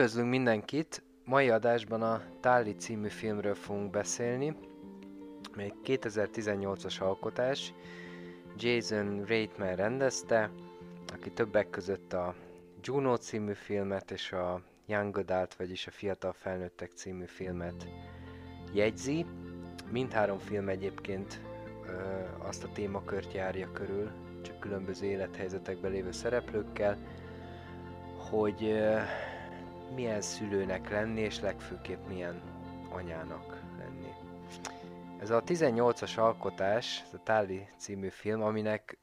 Üdvözlünk mindenkit! Mai adásban a Tully című filmről fogunk beszélni, mely 2018-as alkotás. Jason Reitman rendezte, aki többek között a Juno című filmet és a Young Adult, vagyis a Fiatal Felnőttek című filmet jegyzi. Mindhárom film egyébként azt a témakört járja körül, csak különböző élethelyzetekben lévő szereplőkkel, hogy milyen szülőnek lenni, és legfőképp milyen anyának lenni. Ez a 18-as alkotás, ez a Tully című film, aminek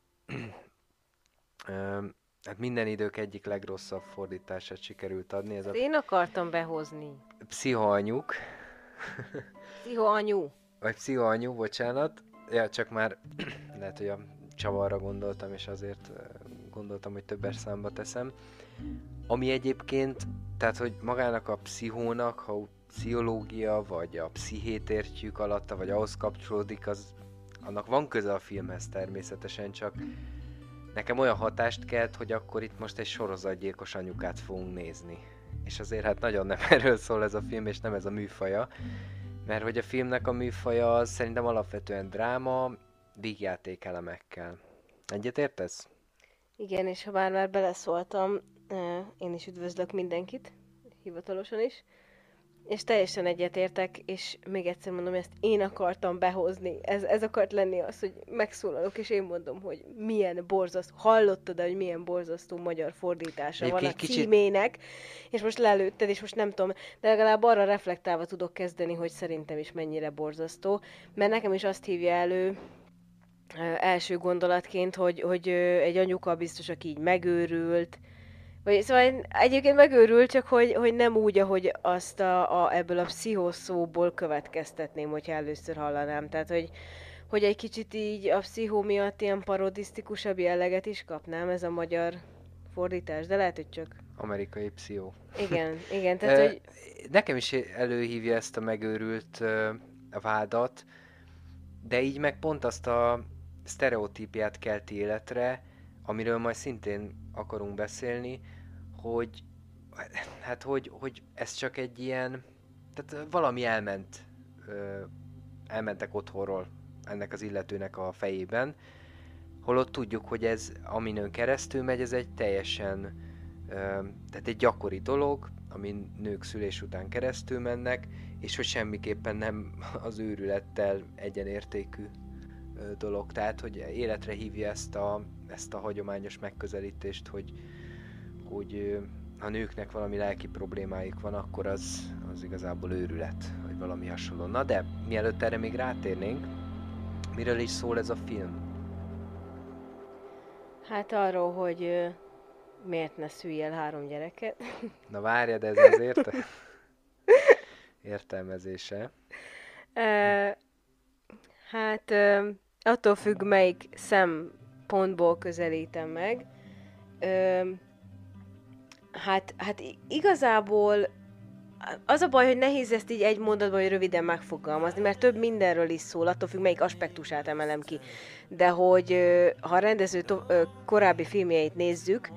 hát minden idők egyik legrosszabb fordítását sikerült adni. Ez én akartam behozni. Pszichoanyuk. Pszichoanyu. Vagy Pszichoanyu, bocsánat. Ja, csak már lehet, hogy a csavarra gondoltam, és azért gondoltam, hogy többes számba teszem. Ami egyébként, tehát hogy magának a pszichónak, ha pszichológia, vagy a pszichét értjük alatta, vagy ahhoz kapcsolódik, az, annak van köze a filmhez természetesen, csak nekem olyan hatást kelt, hogy akkor itt most egy sorozatgyilkos anyukát fogunk nézni. És azért hát nagyon nem erről szól ez a film, és nem ez a műfaja, mert hogy a filmnek a műfaja az szerintem alapvetően dráma, vígjáték elemekkel. Egyet értesz? Igen, és ha már beleszóltam, én is üdvözlök mindenkit, hivatalosan is, és teljesen egyetértek, és még egyszer mondom, ezt én akartam behozni. Ez akart lenni az, hogy megszólalok, és én mondom, hogy milyen borzasztó, hallottad-e, hogy milyen borzasztó magyar fordítása épp van a címének, és most lelőtted, és most nem tudom, de legalább arra reflektálva tudok kezdeni, hogy szerintem is mennyire borzasztó, mert nekem is azt hívja elő, első gondolatként, hogy egy anyuka biztos, aki így megőrült, vagy szóval egyébként megőrült, csak hogy nem úgy, ahogy azt ebből a pszichoszóból következtetném, hogyha először hallanám. Tehát, hogy egy kicsit így a pszichó miatt ilyen parodisztikusabb jelleget is kapnám, ez a magyar fordítás, de lehet, hogy csak... Amerikai pszichó. Igen, tehát, hogy... Nekem is előhívja ezt a megőrült vádat, de így meg pont azt a sztereotípiát kelti életre, amiről majd szintén akarunk beszélni, hogy hát hogy ez csak egy ilyen, tehát valami elmentek otthonról ennek az illetőnek a fejében, holott tudjuk, hogy ez, amin ön keresztül megy, ez egy teljesen, tehát egy gyakori dolog, amin nők szülés után keresztül mennek, és hogy semmiképpen nem az őrülettel egyenértékű dolog. Tehát, hogy életre hívja ezt a hagyományos megközelítést, hogy ha nőknek valami lelki problémáik van, akkor az igazából őrület, vagy valami hasonló. Na de, mielőtt erre még rátérnénk, miről is szól ez a film? Hát arról, hogy miért ne szüljél 3 gyereket? Na várjad, ez az értelmezése. Attól függ, melyik szempontból közelítem meg. Hát igazából az a baj, hogy nehéz ezt így egy mondatban, hogy röviden megfogalmazni, mert több mindenről is szól, attól függ, melyik aspektusát emelem ki. De hogy ha a rendező korábbi filmjeit nézzük,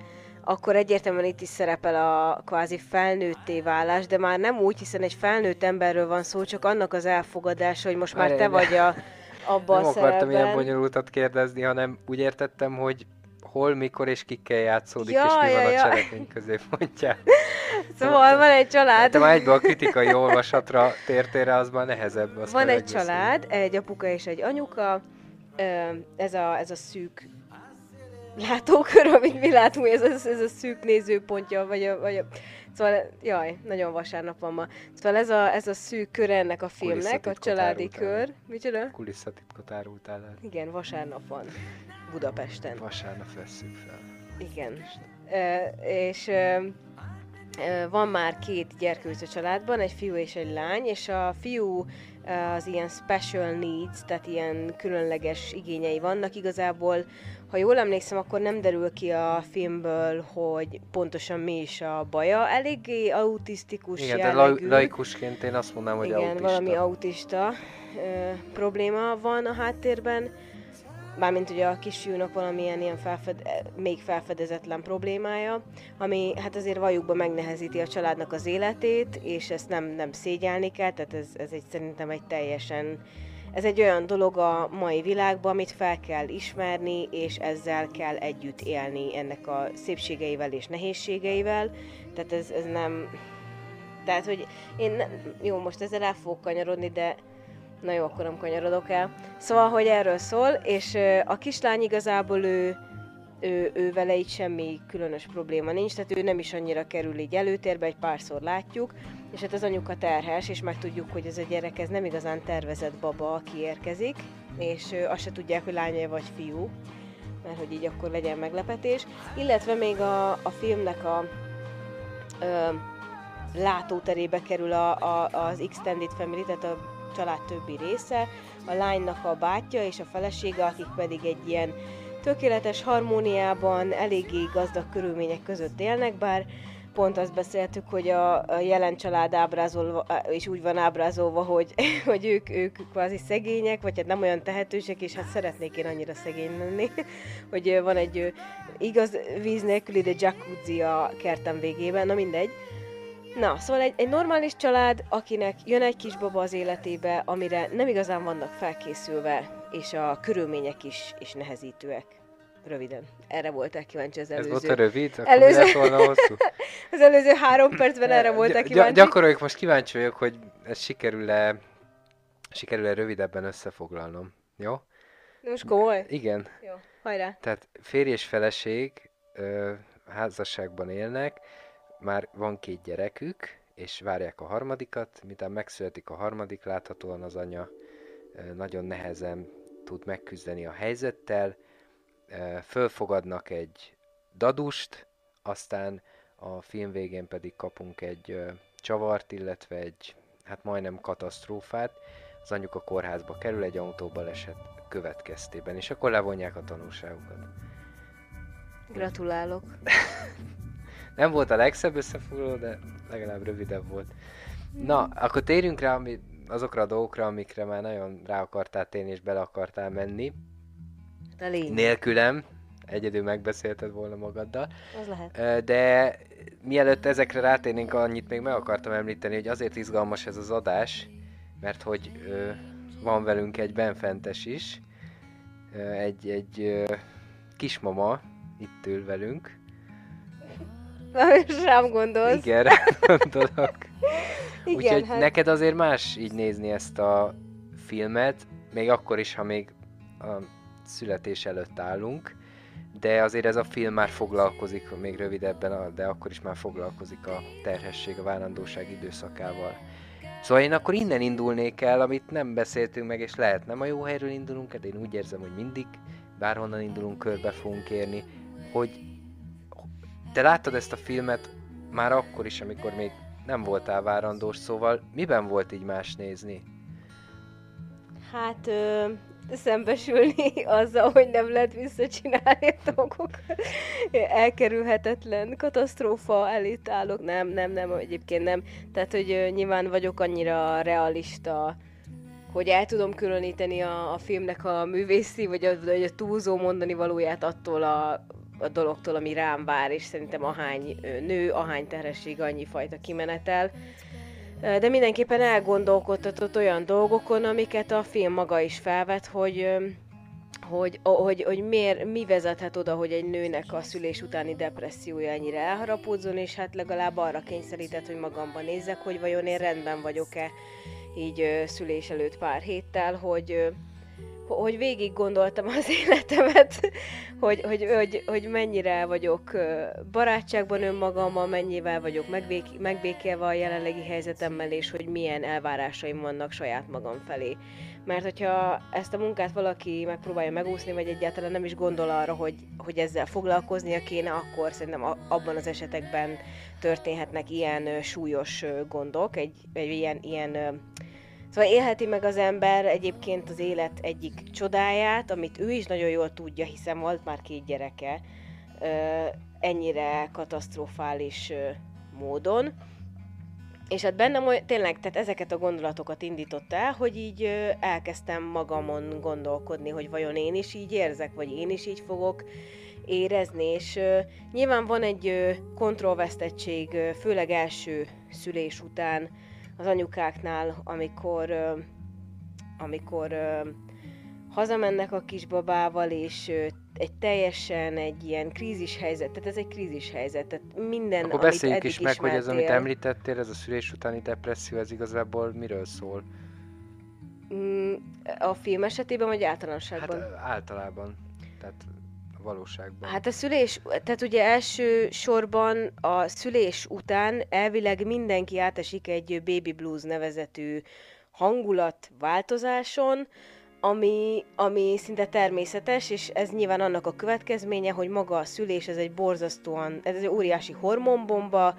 akkor egyértelműen itt is szerepel a kvázi felnőtté válás, de már nem úgy, hiszen egy felnőtt emberről van szó, csak annak az elfogadása, hogy most már te vagy abban a szerepben. Nem akartam ilyen bonyolultat kérdezni, hanem úgy értettem, hogy hol, mikor és kikkel játszódik, és mi van a cselekmény középpontján. Szóval van egy család. De már egyből a kritikai olvasatra tértél rá, az már nehezebb. Van egy család, egy apuka és egy anyuka, ez a szűk látókör, amit mi látunk, ez a szűk nézőpontja, vagy a... Szóval, nagyon vasárnap van ma. Szóval ez a szűk kör ennek a filmnek, a családi kör. Micsoda? Kulisszatitkot árultál el. Igen, vasárnap van Budapesten. Vasárnap veszünk fel. Igen. Van már 2 gyerkőc a családban, egy fiú és egy lány, és a fiú az ilyen special needs, tehát ilyen különleges igényei vannak. Igazából, ha jól emlékszem, akkor nem derül ki a filmből, hogy pontosan mi is a baja. Eléggé autisztikus jellegű. Igen, de laikusként én azt mondanám, hogy autista. Igen, valami autista probléma van a háttérben. Bármint ugye a kis Juno-nak valamilyen ilyen még felfedezetlen problémája, ami hát azért valljuk be megnehezíti a családnak az életét, és ezt nem szégyelni kell, tehát ez egy, szerintem egy teljesen... Ez egy olyan dolog a mai világban, amit fel kell ismerni, és ezzel kell együtt élni ennek a szépségeivel és nehézségeivel, tehát ez nem... Tehát, hogy én nem... Jó, most ezzel el fogok kanyarodni, de... Na jó, akkor nem kanyarodok el. Szóval, hogy erről szól, és a kislány igazából ő vele így semmi különös probléma nincs, tehát ő nem is annyira kerül így előtérbe, egy párszor látjuk, és hát az anyuka terhes, és megtudjuk, hogy ez a gyerek ez nem igazán tervezett baba, aki érkezik, és azt se tudják, hogy lánya vagy fiú, mert hogy így akkor legyen meglepetés. Illetve még a filmnek a... látóterébe kerül az Extended Family, tehát a család többi része, a lánynak a bátyja és a felesége, akik pedig egy ilyen tökéletes harmóniában, eléggé gazdag körülmények között élnek, bár pont azt beszéltük, hogy a jelen család ábrázolva, és úgy van ábrázolva, hogy ők kvázi szegények, vagy hát nem olyan tehetősek, és hát szeretnék én annyira szegény lenni, hogy van egy igaz víz nélküli, de jacuzzi a kertem végében, na mindegy. Na, szóval egy normális család, akinek jön egy kis baba az életébe, amire nem igazán vannak felkészülve, és a körülmények is nehezítőek. Röviden. Erre voltál kíváncsi az előző... Ez volt a rövid? Akkor miért volna hosszú? Az előző 3 percben erre voltál kíváncsi. Gyakoroljuk, most kíváncsi vagyok, hogy ez sikerül-e rövidebben összefoglalnom. Jó? De most komoly? Igen. Jó, hajrá. Tehát férj és feleség házasságban élnek, már van 2 gyerekük, és várják a harmadikat, miután megszületik a harmadik, láthatóan az anya nagyon nehezen tud megküzdeni a helyzettel, fölfogadnak egy dadust, aztán a film végén pedig kapunk egy csavart, illetve egy, hát majdnem katasztrófát, az anyuka kórházba kerül egy autóbaleset következtében, és akkor levonják a tanulságukat. Gratulálok! Nem volt a legszebb összefoglaló, de legalább rövidebb volt. Na, akkor térjünk rá azokra a dolgokra, amikre már nagyon rá akartál térni, és bele akartál menni. Nélkülem. Egyedül megbeszélted volna magaddal. Az lehet. De mielőtt ezekre rátérnénk, annyit még meg akartam említeni, hogy azért izgalmas ez az adás, mert hogy van velünk egy benfentes is. Egy kismama itt ül velünk. Na, és rám gondolsz. Igen, gondolok. Úgyhogy hát... neked azért más így nézni ezt a filmet, még akkor is, ha még a születés előtt állunk, de azért ez a film már foglalkozik, még rövidebben, de akkor is már foglalkozik a terhesség, a várandóság időszakával. Szóval én akkor innen indulnék el, amit nem beszéltünk meg, és lehet nem a jó helyről indulunk, de én úgy érzem, hogy mindig bárhonnan indulunk, körbe fogunk érni, hogy te láttad ezt a filmet már akkor is, amikor még nem voltál várandós, szóval miben volt így más nézni? Hát szembesülni azzal, hogy nem lehet visszacsinálni a dolgokat. Elkerülhetetlen katasztrófa előtt állok. Nem, egyébként nem. Tehát, hogy nyilván vagyok annyira realista, hogy el tudom különíteni a filmnek a művészi, vagy a túlzó mondani valóját attól a dologtól, ami rám vár, és szerintem ahány nő, ahány terhesség, annyi fajta kimenetel. De mindenképpen elgondolkodtatott olyan dolgokon, amiket a film maga is felvet, hogy mi vezethet oda, hogy egy nőnek a szülés utáni depressziója ennyire elharapódzon, és hát legalább arra kényszerített, hogy magamban nézzek, hogy vajon én rendben vagyok-e így szülés előtt pár héttel, hogy végig gondoltam az életemet, hogy mennyire vagyok barátságban önmagammal, mennyivel vagyok megbékélve a jelenlegi helyzetemmel, és hogy milyen elvárásaim vannak saját magam felé. Mert hogyha ezt a munkát valaki megpróbálja megúszni, vagy egyáltalán nem is gondol arra, hogy ezzel foglalkoznia kéne, akkor szerintem abban az esetekben történhetnek ilyen súlyos gondok, egy ilyen Szóval élheti meg az ember egyébként az élet egyik csodáját, amit ő is nagyon jól tudja, hiszen volt már 2 gyereke ennyire katasztrofális módon. És hát bennem olyan, tényleg, tehát ezeket a gondolatokat indított el, hogy így elkezdtem magamon gondolkodni, hogy vajon én is így érzek, vagy én is így fogok érezni, és nyilván van egy kontrollvesztettség, főleg első szülés után az anyukáknál, amikor hazamennek a kisbabával, és egy teljesen egy ilyen krízis helyzet, tehát ez egy krízis helyzet, tehát minden, akkor amit eddig is meg, hogy ez, amit említettél, ez a szülés utáni depresszió, ez igazából miről szól? A film esetében, vagy általánosságban? Hát általában, tehát a valóságban. Hát a szülés, tehát ugye első sorban a szülés után elvileg mindenki átesik egy baby blues nevezetű hangulatváltozáson, ami szinte természetes, és ez nyilván annak a következménye, hogy maga a szülés, ez egy borzasztóan, ez egy óriási hormonbomba,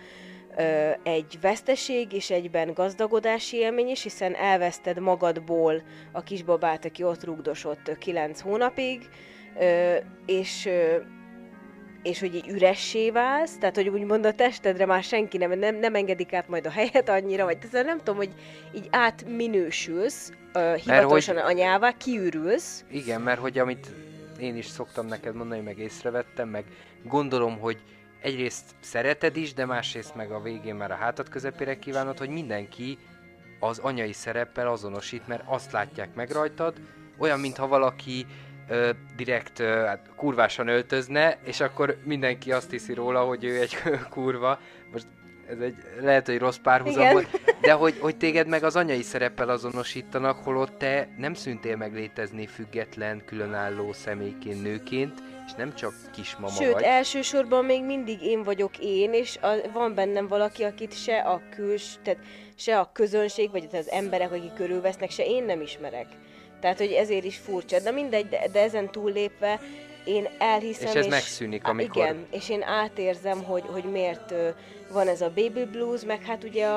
egy veszteség és egyben gazdagodási élmény is, hiszen elveszted magadból a kisbabát, aki ott rugdosott 9 hónapig, és hogy így üressé válsz, tehát hogy úgymond a testedre már senki nem engedik át majd a helyet annyira, vagy tehát nem tudom, hogy így átminősülsz, hivatalosan hogy... anyává, kiürülsz. Igen, mert hogy amit én is szoktam neked mondani, meg észrevettem, meg gondolom, hogy egyrészt szereted is, de másrészt meg a végén már a hátad közepére kívánod, hogy mindenki az anyai szereppel azonosít, mert azt látják meg rajtad, olyan, mintha valaki direkt kurvásan öltözne, és akkor mindenki azt hiszi róla, hogy ő egy kurva. Most ez egy, lehet, hogy rossz párhuzam volt, de hogy téged meg az anyai szereppel azonosítanak, holott te nem szűntél meg létezni független, különálló személyként, nőként, és nem csak kismama. Sőt, vagy. Elsősorban még mindig én vagyok én, és van bennem valaki, akit se a közönség, vagy az emberek, akik körülvesznek, se én nem ismerek. Tehát, hogy ezért is furcsa. De mindegy, de ezen túllépve én elhiszem, és ez megszűnik, amikor... Igen, és én átérzem, hogy miért van ez a baby blues, meg hát ugye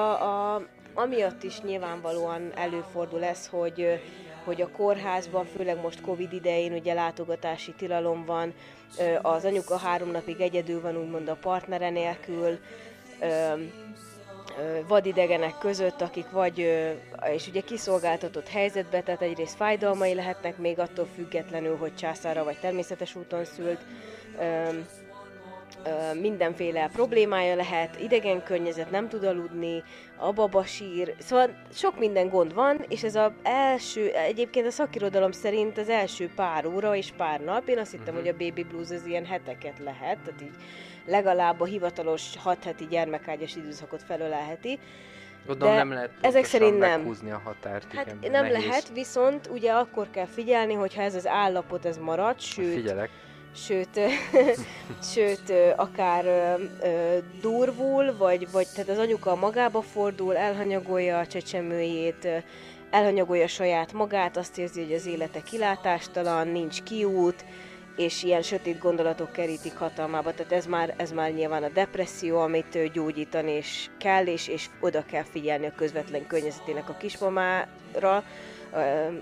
amiatt is nyilvánvalóan előfordul ez, hogy a kórházban, főleg most Covid idején, ugye látogatási tilalom van, az anyuka 3 napig egyedül van, úgymond a partnere nélkül, vadidegenek között, akik vagy, és ugye kiszolgáltatott helyzetbe, tehát egyrészt fájdalmai lehetnek még attól függetlenül, hogy császára vagy természetes úton szült, mindenféle problémája lehet, idegen környezet, nem tud aludni, a baba sír, szóval sok minden gond van, és ez az első, egyébként a szakirodalom szerint az első pár óra és pár nap, én azt hittem, hogy a baby blues az ilyen heteket lehet, tehát így legalább a hivatalos 6 heti gyermekágyas időszakot felölelheti. Gondolom, nem lehet ezek szerint meghúzni a határt. Hát igen, nem nehéz. Lehet, viszont ugye akkor kell figyelni, hogyha ez az állapot ez marad, sőt, akár durvul, vagy tehát az anyuka magába fordul, elhanyagolja a csecsemőjét, elhanyagolja saját magát, azt érzi, hogy az élete kilátástalan, nincs kiút, és ilyen sötét gondolatok kerítik hatalmába. Tehát ez már nyilván a depresszió, amit gyógyítani és kell, és oda kell figyelni a közvetlen környezetének a kismamára,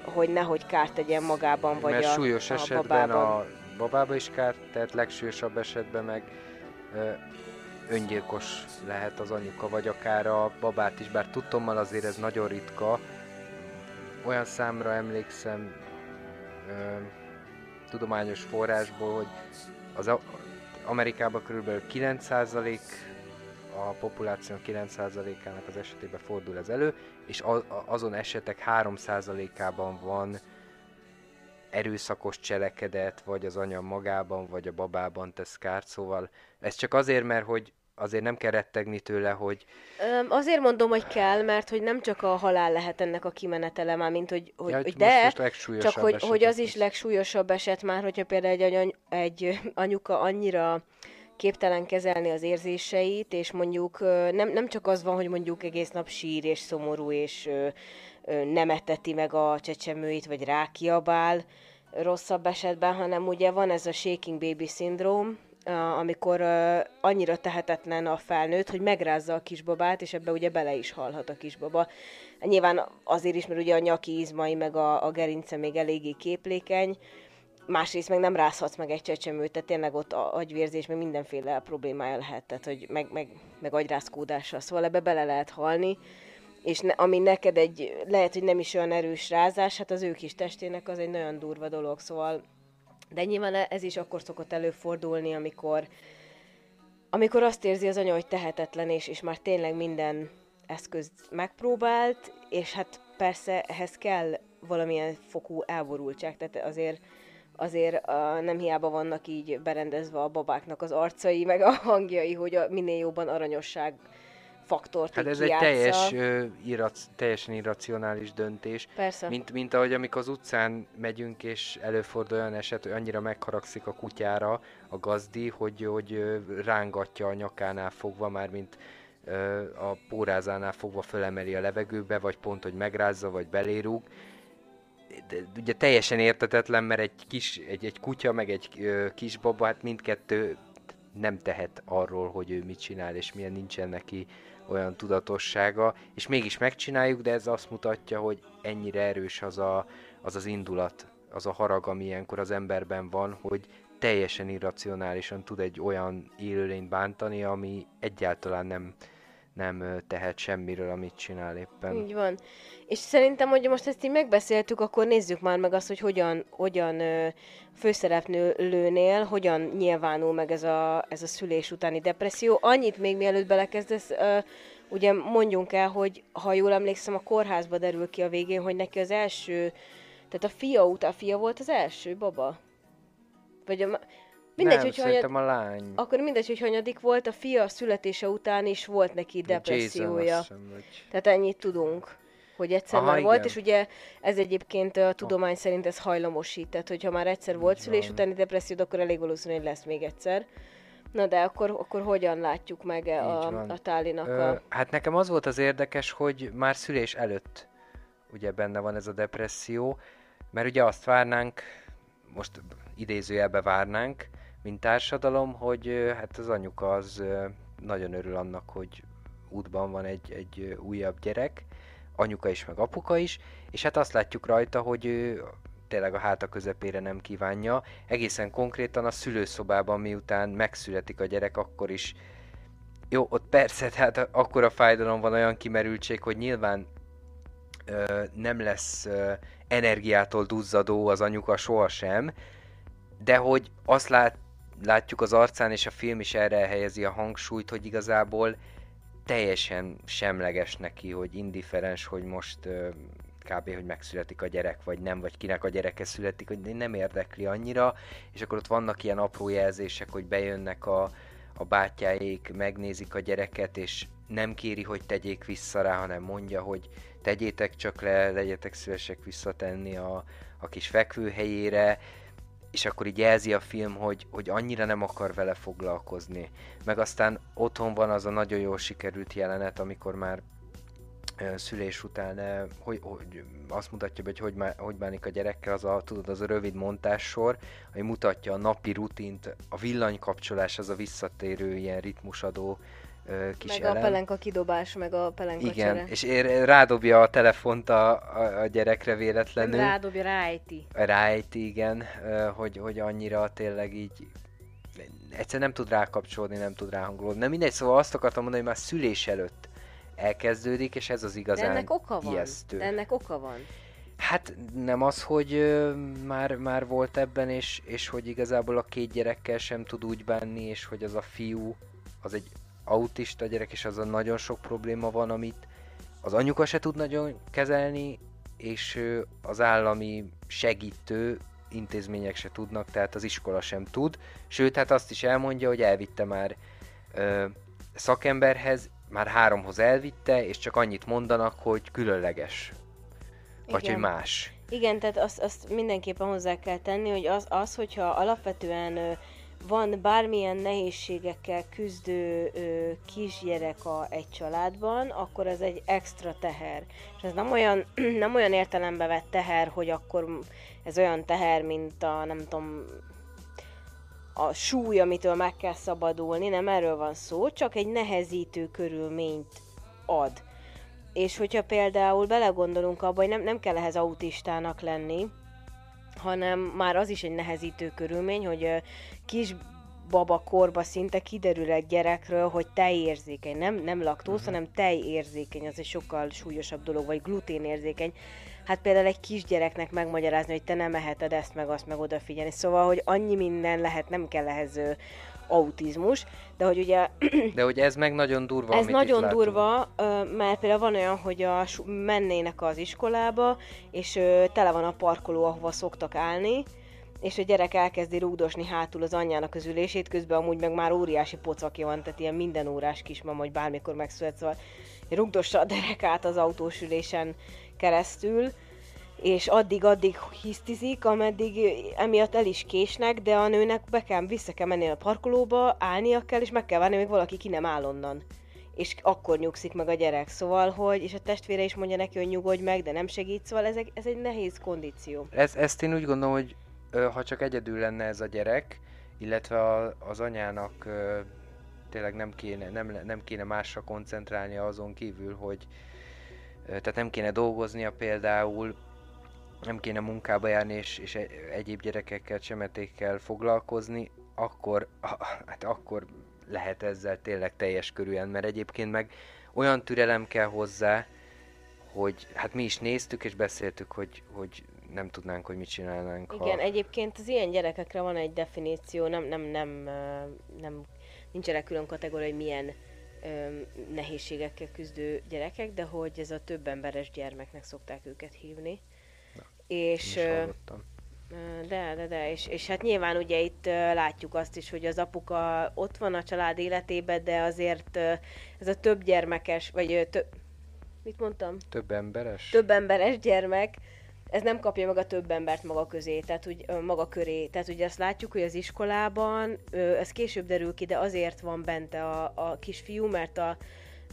hogy nehogy kárt tegyen magában, vagy mert súlyos esetben a babába is kárt, tehát legsúlyosabb esetben meg öngyilkos lehet az anyuka, vagy akár a babát is, bár tudtommal azért ez nagyon ritka. Olyan számra emlékszem tudományos forrásból, hogy az Amerikában körülbelül 9%, a populáció 9%-ának az esetében fordul ez elő, és azon esetek 3%-ában van erőszakos cselekedet, vagy az anya magában, vagy a babában tesz kárt, szóval ez csak azért, mert hogy azért nem kell rettegni tőle, hogy... Azért mondom, hogy kell, mert hogy nem csak a halál lehet ennek a kimenetele már, mint hogy az is legsúlyosabb eset már, hogyha például egy anyuka annyira képtelen kezelni az érzéseit, és mondjuk nem csak az van, hogy mondjuk egész nap sír és szomorú, és nem eteti meg a csecsemőit, vagy rákiabál rosszabb esetben, hanem ugye van ez a shaking baby szindróm, amikor annyira tehetetlen a felnőtt, hogy megrázza a kisbabát, és ebbe ugye bele is halhat a kisbaba. Nyilván azért is, mert ugye a nyaki izmai meg a gerince még eléggé képlékeny, Másrészt meg nem rázhatsz meg egy csecsemőt, tehát tényleg ott agyvérzés, meg mindenféle problémája lehet, tehát hogy meg agyrázkódással, szóval ebbe bele lehet halni, és ami neked egy, lehet, hogy nem is olyan erős rázás, hát az ő kis testének az egy nagyon durva dolog, szóval, de nyilván ez is akkor szokott előfordulni, amikor azt érzi az anya, hogy tehetetlen, és már tényleg minden eszközt megpróbált, és hát persze ehhez kell valamilyen fokú elborultság, tehát azért nem hiába vannak így berendezve a babáknak az arcai, meg a hangjai, hogy minél jobban aranyosság faktort hát ez kiátsza. Egy teljesen irracionális döntés. Persze. Mint ahogy amikor az utcán megyünk, és előfordul olyan eset, hogy annyira megharagszik a kutyára a gazdi, hogy rángatja a nyakánál fogva, mármint a pórázánál fogva fölemeli a levegőbe, vagy pont, hogy megrázza, vagy belérúg. De ugye teljesen értetetlen, mert egy kutya, meg egy kisbaba, hát mindkettő nem tehet arról, hogy ő mit csinál, és milyen nincsen neki olyan tudatossága, és mégis megcsináljuk, de ez azt mutatja, hogy ennyire erős az indulat, az a harag, ami ilyenkor az emberben van, hogy teljesen irracionálisan tud egy olyan élőlényt bántani, ami egyáltalán nem tehet semmiről, amit csinál éppen. Így van. És szerintem, hogy most ezt így megbeszéltük, akkor nézzük már meg azt, hogy hogyan főszereplőnél hogyan nyilvánul meg ez a szülés utáni depresszió. Annyit még mielőtt belekezdesz, ugye mondjunk el, hogy ha jól emlékszem, a kórházba derül ki a végén, hogy neki az első, tehát a fia volt az első baba? Vagy a lány. Akkor mindegy, hogy hanyadik volt, a fia születése után is volt neki depressziója. Tehát ennyit tudunk, hogy egyszer már volt, igen. És ugye ez egyébként a tudomány szerint ez hajlamosít, tehát hogyha már egyszer volt szülés utáni depressziód, akkor elég valószínű, hogy lesz még egyszer. Na de akkor hogyan látjuk meg a Tullynak Hát nekem az volt az érdekes, hogy már szülés előtt ugye benne van ez a depresszió, mert ugye azt várnánk, most idézőjelbe várnánk, mint társadalom, hogy hát az anyuka az nagyon örül annak, hogy útban van egy újabb gyerek, anyuka is, meg apuka is, és hát azt látjuk rajta, hogy ő tényleg a háta közepére nem kívánja. Egészen konkrétan a szülőszobában, miután megszületik a gyerek, akkor is, jó, ott persze, tehát akkora fájdalom van, olyan kimerültség, hogy nyilván nem lesz energiától duzzadó az anyuka sohasem, de hogy azt látjuk az arcán, és a film is erre helyezi a hangsúlyt, hogy igazából teljesen semleges neki, hogy indiferens, hogy most kb. Hogy megszületik a gyerek, vagy nem, vagy kinek a gyereke születik, hogy nem érdekli annyira, és akkor ott vannak ilyen apró jelzések, hogy bejönnek a bátyáik, megnézik a gyereket, és nem kéri, hogy tegyék vissza rá, hanem mondja, hogy tegyétek csak le, legyetek szívesek visszatenni a kis fekvőhelyére, és akkor így jelzi a film, hogy annyira nem akar vele foglalkozni. Meg aztán otthon van az a nagyon jól sikerült jelenet, amikor már szülés után hogy azt mutatja be, hogy bánik a gyerekkel, az a rövid montássor, ami mutatja a napi rutint, a villanykapcsolás, az a visszatérő ilyen ritmusadó kis meg elem. A pelenka kidobás, meg a pelenka igen, csere. És rádobja a telefont a gyerekre véletlenül. Rádobja, ráejti. Ráejti, igen, hogy annyira tényleg így egyszer nem tud rákapcsolódni, nem tud ráhangolódni. Nem mindegy, szóval azt akartam mondani, hogy már szülés előtt elkezdődik, és ez az igazán ijesztő. De ennek oka van. Hát nem az, hogy már volt ebben, és hogy igazából a két gyerekkel sem tud úgy bánni, és hogy az a fiú, az egy autista gyerek, és azon nagyon sok probléma van, amit az anyuka se tud nagyon kezelni, és az állami segítő intézmények se tudnak, tehát az iskola sem tud. Sőt, hát azt is elmondja, hogy elvitte már szakemberhez, már 3-hoz elvitte, és csak annyit mondanak, hogy különleges. Igen. Vagy hogy más. Igen, tehát azt mindenképpen hozzá kell tenni, hogy az hogyha alapvetően van bármilyen nehézségekkel küzdő kisgyerek egy családban, akkor ez egy extra teher. És ez nem olyan értelembe vett teher, hogy akkor ez olyan teher, mint a, nem tudom, a súly, amitől meg kell szabadulni, nem erről van szó, csak egy nehezítő körülményt ad. És hogyha például belegondolunk abba, hogy nem kell ehhez autistának lenni, hanem már az is egy nehezítő körülmény, hogy kis babakorba szinte kiderül egy gyerekről, hogy tejérzékeny, nem laktóz, hanem tejérzékeny, az egy sokkal súlyosabb dolog, vagy gluténérzékeny. Hát például egy kisgyereknek megmagyarázni, hogy te nem eheted ezt, meg azt, meg odafigyelni. Szóval, hogy annyi minden lehet, nem kell ehhez autizmus, de hogy ugye... De hogy ez meg nagyon durva, ez nagyon durva, mert például van olyan, hogy mennének az iskolába, és tele van a parkoló, ahova szoktak állni, és a gyerek elkezdi rúgdosni hátul az anyjának az ülését, közben amúgy meg már óriási pocakja van, tehát ilyen minden órás kismama, hogy bármikor megszület, szóval rúgdossa a derekát az autós ülésen keresztül, és addig hisztizik, ameddig emiatt el is késnek, de a nőnek vissza kell menni a parkolóba, állnia kell, és meg kell várni, még valaki ki nem áll onnan. És akkor nyugszik meg a gyerek, szóval, hogy, és a testvére is mondja neki, hogy nyugodj meg, de nem segít, szóval ez egy nehéz kondíció. Ezt én úgy gondolom, hogy ha csak egyedül lenne ez a gyerek, illetve az anyának tényleg nem kéne másra koncentrálnia azon kívül, hogy tehát nem kéne dolgoznia például, nem kéne munkába járni és egyéb gyerekekkel, csemetékkel foglalkozni, akkor lehet ezzel tényleg teljes körűen, mert egyébként meg olyan türelem kell hozzá, hogy hát mi is néztük és beszéltük, hogy nem tudnánk, hogy mit csinálnánk. Igen, egyébként az ilyen gyerekekre van egy definíció, nem nincs erre külön kategória, hogy milyen nehézségekkel küzdő gyerekek, de hogy ez a több emberes gyermeknek szokták őket hívni. Na, és de és hát nyilván ugye itt látjuk azt is, hogy az apuka ott van a család életében, de azért ez a több gyermekes, vagy mit mondtam? Több emberes gyermek, ez nem kapja meg a több embert maga közé, tehát úgy maga köré. Tehát ugye azt látjuk, hogy az iskolában, ez később derül ki, de azért van bente a kisfiú, mert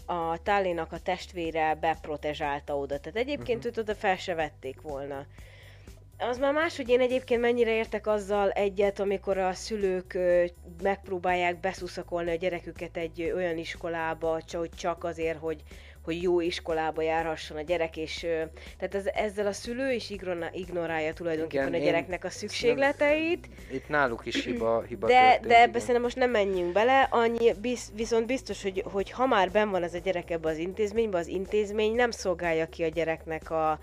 a Tullynak a testvére beprotezsálta oda. Tehát egyébként őt oda fel se vették volna. Az már más, hogy én egyébként mennyire értek azzal egyet, amikor a szülők megpróbálják beszuszakolni a gyereküket egy olyan iskolába, csak azért, hogy jó iskolába járhasson a gyerek, és tehát ezzel a szülő is ignorálja tulajdonképpen a gyereknek a szükségleteit. Itt náluk is hiba történt. De ebbe szerintem most nem menjünk bele, viszont biztos, hogy ha már benn van ez a gyerek ebbe az intézménybe, az intézmény nem szolgálja ki a gyereknek a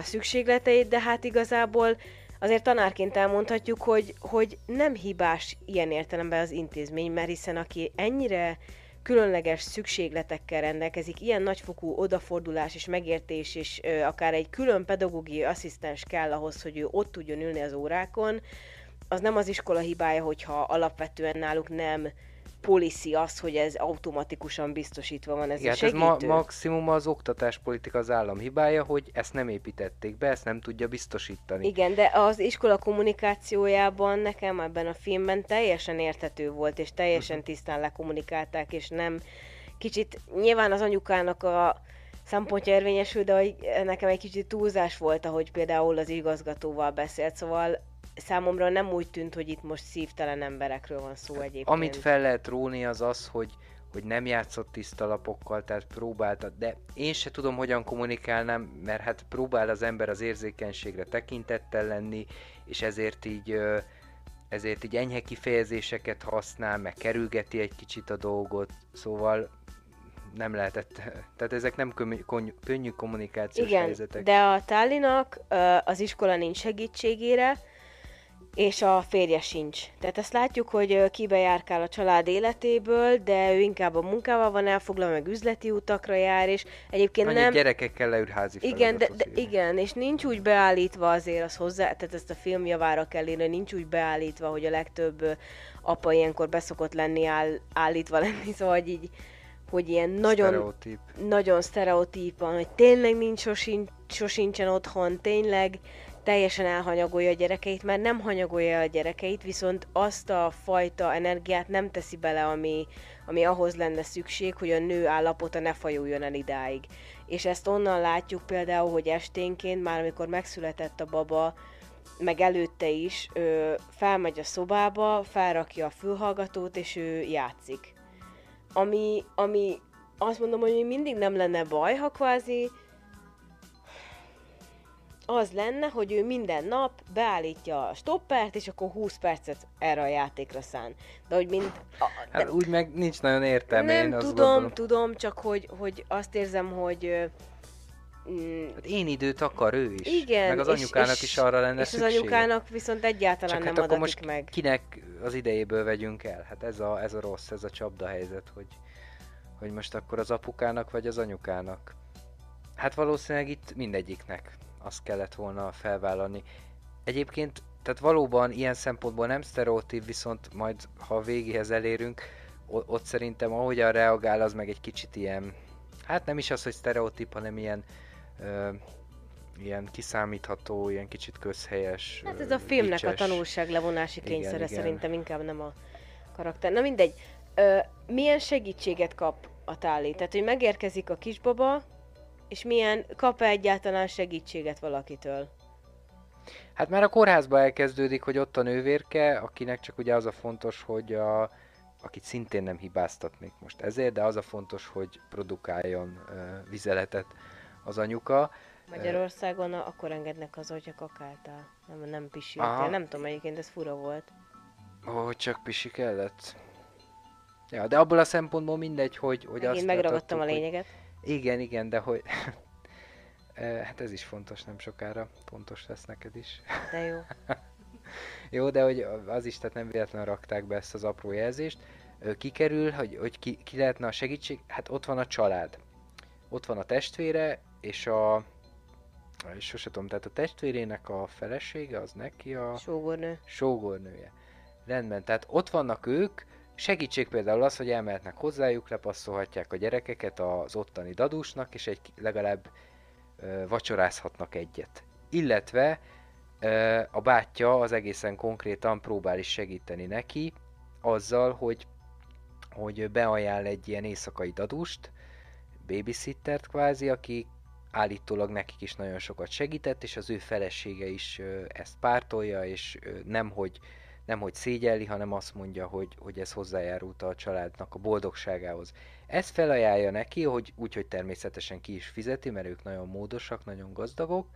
szükségleteit, de hát igazából azért tanárként elmondhatjuk, hogy nem hibás ilyen értelemben az intézmény, mert hiszen aki ennyire különleges szükségletekkel rendelkezik, ilyen nagyfokú odafordulás és megértés, és akár egy külön pedagógiai asszisztens kell ahhoz, hogy ő ott tudjon ülni az órákon, az nem az iskola hibája, hogyha alapvetően náluk nem policy az, hogy ez automatikusan biztosítva van, ez igen, a segítő. Igen, ez maximum az oktatáspolitika, az állam hibája, hogy ezt nem építették be, ezt nem tudja biztosítani. Igen, de az iskola kommunikációjában nekem ebben a filmben teljesen érthető volt, és teljesen tisztán lekommunikálták, és nem kicsit, nyilván az anyukának a szempontja érvényesül, de nekem egy kicsit túlzás volt, ahogy például az igazgatóval beszélt, szóval számomra nem úgy tűnt, hogy itt most szívtelen emberekről van szó egyébként. Amit fel lehet róni az az, hogy nem játszott tiszta lapokkal, tehát próbáltad, de én se tudom, hogyan kommunikálnám, mert hát próbál az ember az érzékenységre tekintettel lenni, és ezért így enyhe kifejezéseket használ, meg kerülgeti egy kicsit a dolgot, szóval nem lehetett, tehát ezek nem könnyű kommunikációs helyzetek. Igen, de a Tullynak az iskola nincs segítségére, és a férje sincs. Tehát ezt látjuk, hogy kibejárkál a család életéből, de ő inkább a munkával van elfoglalva, meg üzleti utakra jár, és egyébként annyi nem... gyerekekkel leül házi feladathoz. Igen, és nincs úgy beállítva azért az hozzá, tehát ezt a film javára kell írni, nincs úgy beállítva, hogy a legtöbb apa ilyenkor beszokott lenni, állítva lenni, szóval így, hogy ilyen nagyon sztereotíp van, hogy tényleg sosincsen otthon, tényleg teljesen elhanyagolja a gyerekeit, mert nem hanyagolja a gyerekeit, viszont azt a fajta energiát nem teszi bele, ami ahhoz lenne szükség, hogy a nő állapota ne fajuljon el idáig. És ezt onnan látjuk például, hogy esténként már amikor megszületett a baba, meg előtte is, felmegy a szobába, felrakja a fülhallgatót, és ő játszik. Ami azt mondom, hogy mindig nem lenne baj, ha kvázi az lenne, hogy ő minden nap beállítja a stoppert, és akkor 20 percet erre a játékra szán. De hogy mind... Hát úgy meg nincs nagyon értelme. Nem tudom, csak hogy azt érzem, hogy... Hát én időt akar ő is. Igen. Meg az anyukának és, is arra lenne szüksége. És az anyukának viszont egyáltalán csak nem hát adatik meg. Csak hát akkor most kinek az idejéből vegyünk el? Hát ez a rossz, ez a csapdahelyzet, hogy most akkor az apukának vagy az anyukának. Hát valószínűleg itt mindegyiknek azt kellett volna felvállalni. Egyébként, tehát valóban ilyen szempontból nem sztereotíp, viszont majd ha végéhez elérünk, ott szerintem ahogyan reagál, az meg egy kicsit ilyen, hát nem is az, hogy sztereotíp, hanem ilyen kiszámítható, ilyen kicsit közhelyes. Hát ez a filmnek vicces. A tanulság levonási kényszere, igen. Szerintem inkább nem a karakter. Na mindegy, milyen segítséget kap a Tully? Tehát, hogy megérkezik a kisbaba, és kap-e egyáltalán segítséget valakitől? Hát már a kórházba elkezdődik, hogy ott a nővérke, akinek csak ugye az a fontos, hogy akit szintén nem hibáztatnék most ezért, de az a fontos, hogy produkáljon vizeletet az anyuka. Magyarországon akkor engednek az, hogyha kakáltál, nem pisiltél. Nem tudom, egyébként ez fura volt. Hogy csak pisi kellett? Ja, de abból a szempontból mindegy, hogy azt megragadtam a lényeget. Igen, de hogy... hát ez is fontos, nem sokára. Fontos lesz neked is. De jó. Jó, de hogy az is, tehát nem véletlenül rakták be ezt az apró jelzést. Kikerül, hogy ki lehetne a segítség? Hát ott van a család. Ott van a testvére, és sose tudom, tehát a testvérének a felesége, az neki a... Sógornője. Rendben, tehát ott vannak ők. Segítség például az, hogy elmehetnek hozzájuk, lepasszolhatják a gyerekeket az ottani dadusnak, és legalább vacsorázhatnak egyet. Illetve a bátyja az egészen konkrétan próbál is segíteni neki azzal, hogy beajánl egy ilyen éjszakai dadust, babysittert kvázi, aki állítólag nekik is nagyon sokat segített, és az ő felesége is ezt pártolja, és nemhogy szégyelli, hanem azt mondja, hogy ez hozzájárult a családnak a boldogságához. Ezt felajánlja neki, úgyhogy természetesen ki is fizeti, mert ők nagyon módosak, nagyon gazdagok.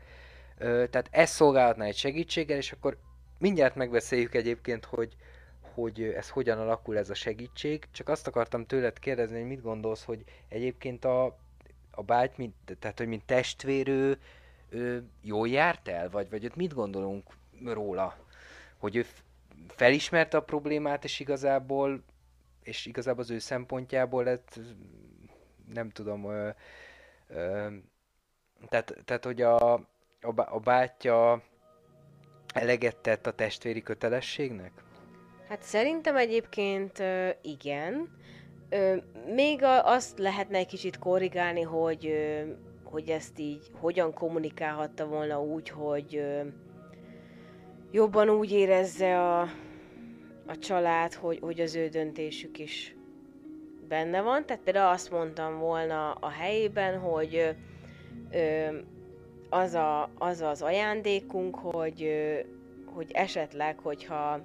Tehát ez szolgálhatna egy segítséggel, és akkor mindjárt megbeszéljük egyébként, hogy ez hogyan alakul ez a segítség. Csak azt akartam tőled kérdezni, hogy mit gondolsz, hogy egyébként a báty, tehát hogy mint testvérő, jól járt el? Vagy ott mit gondolunk róla? Hogy ő felismerte a problémát, és igazából az ő szempontjából nem tudom, tehát hogy a bátyja eleget tett a testvéri kötelességnek? Hát szerintem egyébként igen. Még azt lehetne egy kicsit korrigálni, hogy ezt így hogyan kommunikálhatta volna úgy, hogy jobban úgy érezze a család, hogy az ő döntésük is benne van. Tehát például azt mondtam volna a helyében, hogy az az ajándékunk, hogy esetleg, hogyha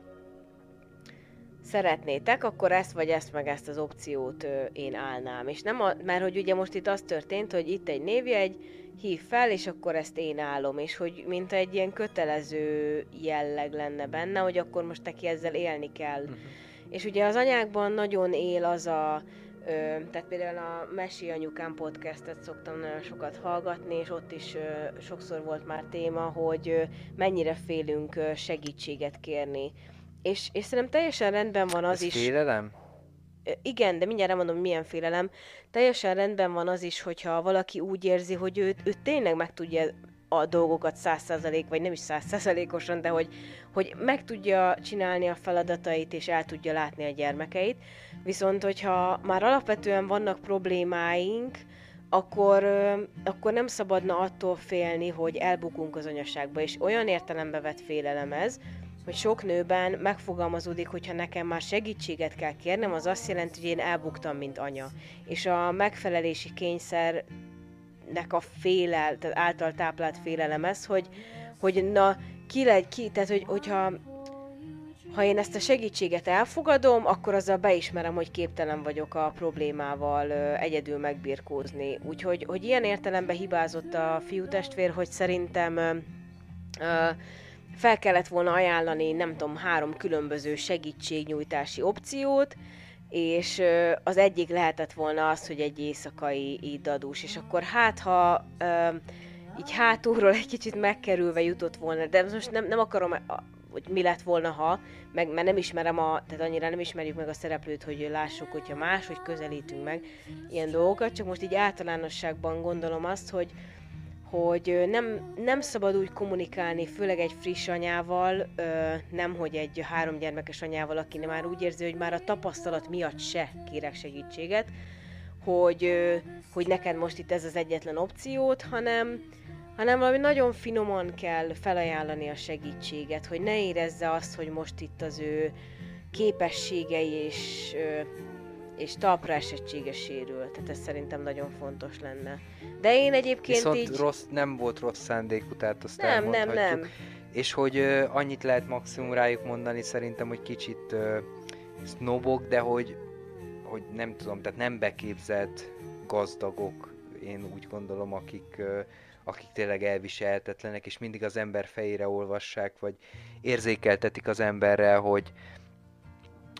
szeretnétek, akkor ezt vagy ezt meg ezt az opciót én állnám. És nem mert hogy ugye most itt az történt, hogy itt egy névjegy, hív fel, és akkor ezt én állom, és hogy mint egy ilyen kötelező jelleg lenne benne, hogy akkor most neki ezzel élni kell. Uh-huh. És ugye az anyákban nagyon él az tehát például a Mesi Anyukám podcastet szoktam nagyon sokat hallgatni, és ott is sokszor volt már téma, hogy mennyire félünk segítséget kérni. És szerintem teljesen rendben van az is... Félelem? Igen, de mindjárt elmondom, milyen félelem. Teljesen rendben van az is, hogyha valaki úgy érzi, hogy ő tényleg meg tudja a dolgokat 100%, vagy nem is 100%-osan, de hogy meg tudja csinálni a feladatait, és el tudja látni a gyermekeit. Viszont, hogyha már alapvetően vannak problémáink, akkor nem szabadna attól félni, hogy elbukunk az anyaságba, és olyan értelembe vett félelem ez, hogy sok nőben megfogalmazódik, hogyha nekem már segítséget kell kérnem, az azt jelenti, hogy én elbuktam, mint anya. És a megfelelési kényszernek a tehát által táplált félelem ez, hogy na, tehát hogyha Ha én ezt a segítséget elfogadom, akkor azzal beismerem, hogy képtelen vagyok a problémával egyedül megbirkózni. Úgyhogy hogy ilyen értelemben hibázott a fiútestvér, hogy szerintem fel kellett volna ajánlani, nem tudom, 3 különböző segítségnyújtási opciót, és az egyik lehetett volna az, hogy egy éjszakai iddadús, és akkor hát, ha így hátulról egy kicsit megkerülve jutott volna, de most nem akarom, hogy mi lett volna, ha, mert nem ismerem tehát annyira nem ismerjük meg a szereplőt, hogy lássuk, hogyha máshogy közelítünk meg ilyen dolgokat, csak most így általánosságban gondolom azt, hogy nem szabad úgy kommunikálni, főleg egy friss anyával, nem hogy egy 3 gyermekes anyával, aki már úgy érzi, hogy már a tapasztalat miatt se kérek segítséget, hogy neked most itt ez az egyetlen opciót, hanem valami nagyon finoman kell felajánlani a segítséget, hogy ne érezze azt, hogy most itt az ő képességei és talpra esettsége sérül. Tehát ez szerintem nagyon fontos lenne. De én egyébként viszont így... nem volt rossz szándékú, tehát azt elmondhatjuk. Nem. És hogy annyit lehet maximum rájuk mondani, szerintem, hogy kicsit sznobok, de hogy nem tudom, tehát nem beképzelt gazdagok, én úgy gondolom, akik tényleg elviselhetetlenek, és mindig az ember fejére olvassák, vagy érzékeltetik az emberrel,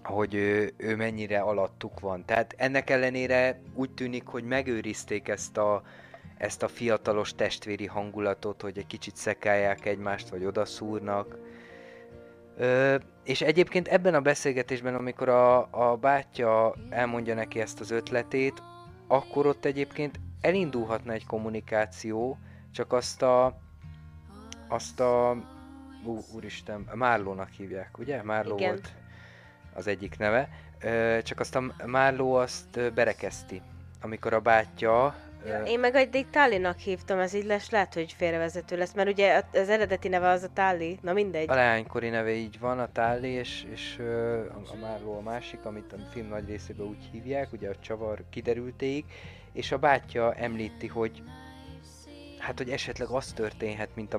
hogy ő mennyire alattuk van. Tehát ennek ellenére úgy tűnik, hogy megőrizték ezt a fiatalos testvéri hangulatot, hogy egy kicsit szekálják egymást, vagy odaszúrnak. És egyébként ebben a beszélgetésben, amikor a bátyja elmondja neki ezt az ötletét, akkor ott egyébként elindulhatna egy kommunikáció, csak úristen, Marlónak hívják, ugye? Marló volt az egyik neve. Csak azt a Marló azt berekezti, amikor a bátyja... Én meg eddig Tullynak hívtam, ez így lesz, lehet, hogy félrevezető lesz, mert ugye az eredeti neve az a Tully, na mindegy. A leánykori neve így van, a Tully, és a Marló a másik, amit a film nagy részében úgy hívják, ugye a csavar kiderültéig, és a bátyja említi, hogy hát, hogy esetleg az történhet, mint a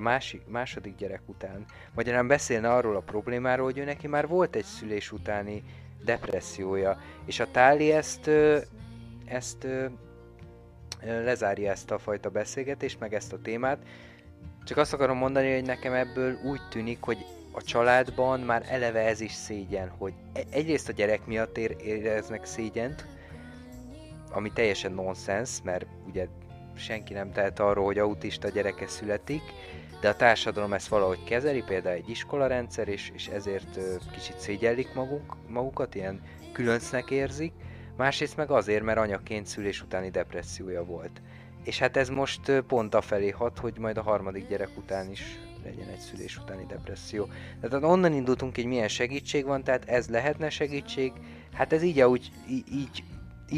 második gyerek után. Magyarán beszélne arról a problémáról, hogy ő neki már volt egy szülés utáni depressziója, és a Tully ezt lezárja ezt a fajta beszélgetést, meg ezt a témát. Csak azt akarom mondani, hogy nekem ebből úgy tűnik, hogy a családban már eleve ez is szégyen, hogy egyrészt a gyerek miatt éreznek szégyent, ami teljesen nonsens, mert ugye senki nem tehet arról, hogy autista gyereke születik, de a társadalom ezt valahogy kezeli, például egy iskolarendszer, és ezért kicsit szégyellik magukat, ilyen különcnek érzik, másrészt meg azért, mert anyaként szülés utáni depressziója volt. És hát ez most pont afelé hat, hogy majd a 3. gyerek után is legyen egy szülés utáni depresszió. Tehát onnan indultunk, hogy milyen segítség van, tehát ez lehetne segítség, hát ez így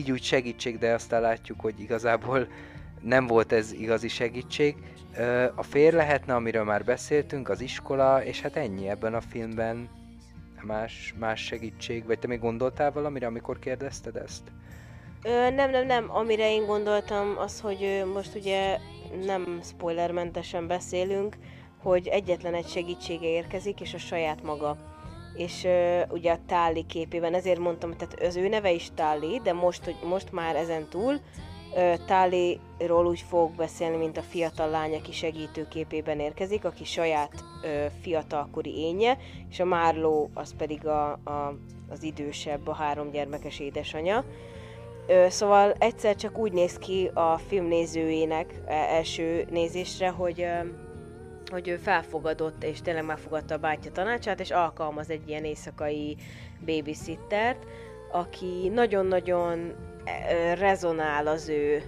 úgy segítség, de aztán látjuk, hogy igazából nem volt ez igazi segítség. A férj lehetne, amiről már beszéltünk, az iskola, és hát ennyi ebben a filmben. Más segítség, vagy te még gondoltál valamire, amikor kérdezted ezt? Nem, amire én gondoltam az, hogy most ugye nem spoilermentesen beszélünk, hogy egyetlen egy segítsége érkezik, és a saját maga. És ugye a Tully képében, ezért mondtam, tehát az ő neve is Tully, de most már ezen túl Tullyról úgy fogok beszélni, mint a fiatal lány, aki segítő képében érkezik, aki saját fiatalkori énje, és a Marló az pedig az idősebb, a 3 gyermekes édesanyja. Szóval egyszer csak úgy néz ki a film nézőjének első nézésre, hogy ő felfogadott, és tényleg megfogadta a bátyja tanácsát, és alkalmaz egy ilyen éjszakai babysittert, aki nagyon-nagyon rezonál az ő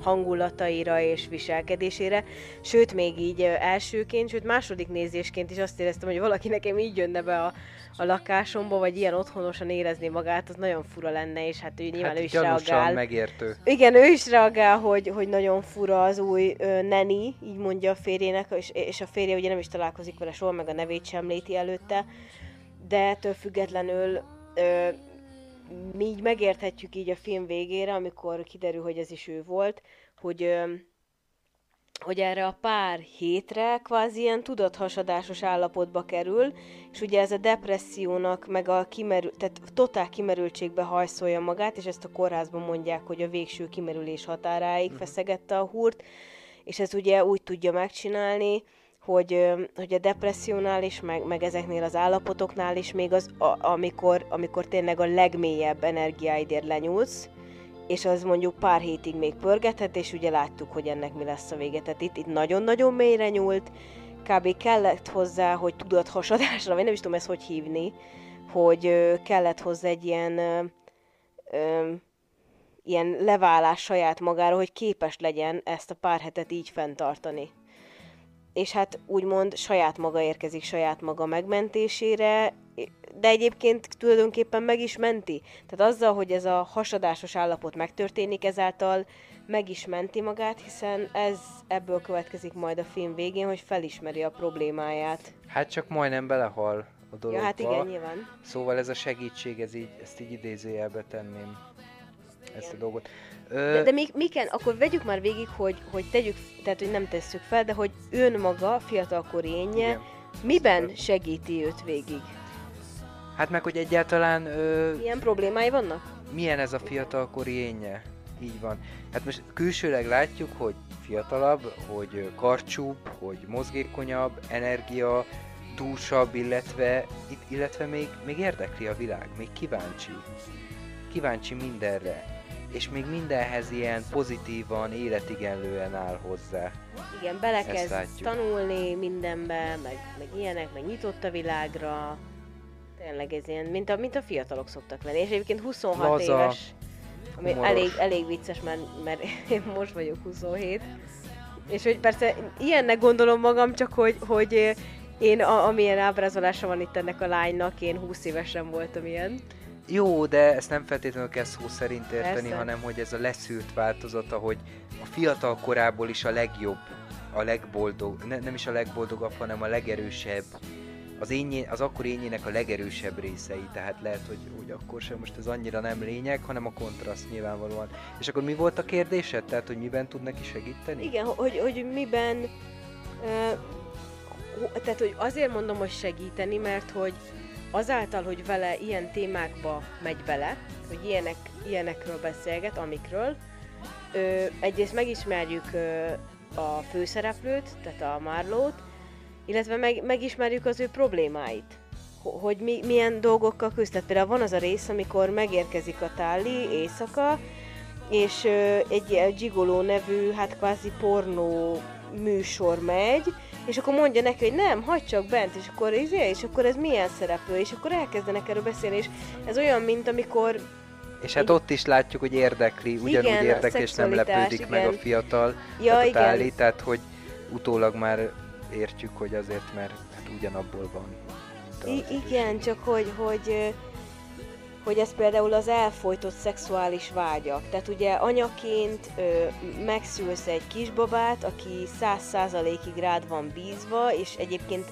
hangulataira és viselkedésére, sőt még így elsőként, sőt második nézésként is azt éreztem, hogy valaki nekem így jönne be a lakásomba, vagy ilyen otthonosan érezni magát, az nagyon fura lenne, és hát ő is reagál. Megértő. Igen, ő is reagál, hogy nagyon fura az új neni, így mondja a férjének, és a férje ugye nem is találkozik vele soha, meg a nevét sem említi előtte, de ettől függetlenül mi így megérthetjük így a film végére, amikor kiderül, hogy ez is ő volt, hogy hogy erre a pár hétre kvázi ilyen tudathasadásos állapotba kerül, és ugye ez a depressziónak, meg a tehát totál kimerültségbe hajszolja magát, és ezt a kórházban mondják, hogy a végső kimerülés határáig feszegette a húrt, és ez ugye úgy tudja megcsinálni, hogy a depressziónál is, meg ezeknél az állapotoknál is, még az, amikor tényleg a legmélyebb energiáidért lenyúlsz, és az mondjuk pár hétig még pörgethet, és ugye láttuk, hogy ennek mi lesz a vége. Tehát itt nagyon-nagyon mélyre nyúlt, kb. Kellett hozzá, hogy tudathasadásra, vagy nem is tudom ezt hogy hívni, hogy kellett hozzá egy ilyen leválás saját magára, hogy képes legyen ezt a pár hetet így fenntartani. És hát úgymond saját maga érkezik saját maga megmentésére, de egyébként tulajdonképpen meg is menti. Tehát azzal, hogy ez a hasadásos állapot megtörténik, ezáltal meg is menti magát, hiszen ebből következik majd a film végén, hogy felismeri a problémáját. Hát csak majdnem belehal a dologba. Ja, hát igen, nyilván. Szóval ez a segítség, ezt így idézőjelbe tenném. Igen. Ezt a dolgot. De miken, akkor vegyük már végig, hogy tegyük, tehát hogy nem tesszük fel, de hogy önmaga, fiatalkori énje, igen, miben segíti őt végig? Hát meg, hogy egyáltalán... milyen problémái vannak? Milyen ez a fiatalkori énje? Így van. Hát most külsőleg látjuk, hogy fiatalabb, hogy karcsúbb, hogy mozgékonyabb, energia, dúsabb, illetve még érdekli a világ, még kíváncsi. Kíváncsi mindenre. És még mindenhez ilyen pozitívan, életigenlően áll hozzá. Igen, belekezd tanulni mindenbe, meg ilyenek, meg nyitott a világra. Tényleg ez ilyen, mint a fiatalok szoktak lenni. És egyébként 26 Laza, éves, ami elég vicces, mert én most vagyok 27. És hogy persze ilyennek gondolom magam, csak hogy én, amilyen ábrázolása van itt ennek a lánynak, én 20 évesen voltam ilyen. Jó, de ezt nem feltétlenül kell szó szerint érteni, persze, hanem hogy ez a leszűrt változata, hogy a fiatal korából is a legjobb, a legboldog, nem is a legboldogabb, hanem a legerősebb, az akkori énjének a legerősebb részei, tehát lehet, hogy akkor sem, most ez annyira nem lényeg, hanem a kontraszt nyilvánvalóan. És akkor mi volt a kérdésed? Tehát, hogy miben tud neki segíteni? Igen, hogy miben... tehát, hogy azért mondom, hogy segíteni, mert hogy azáltal, hogy vele ilyen témákba megy bele, hogy ilyenekről beszélget, amikről, egyrészt megismerjük a főszereplőt, tehát a Marlót, illetve megismerjük az ő problémáit, hogy milyen dolgokkal küzd. Tehát például van az a rész, amikor megérkezik a Tully éjszaka, és egy gigoló nevű, hát kvázi pornó műsor megy, és akkor mondja neki, hogy nem, hagyd csak bent, és akkor ez milyen szereplő, és akkor elkezdenek erről beszélni, és ez olyan, mint amikor... És hát ott is látjuk, hogy érdekli, ugyanúgy érdekli, és nem lepődik meg a fiatal, Tully, tehát hogy utólag már értjük, hogy azért, mert hát ugyanabból van. Igen, csak hogy ez például az elfojtott szexuális vágyak. Tehát ugye anyaként megszülsz egy kisbabát, aki 100%-ig rád van bízva, és egyébként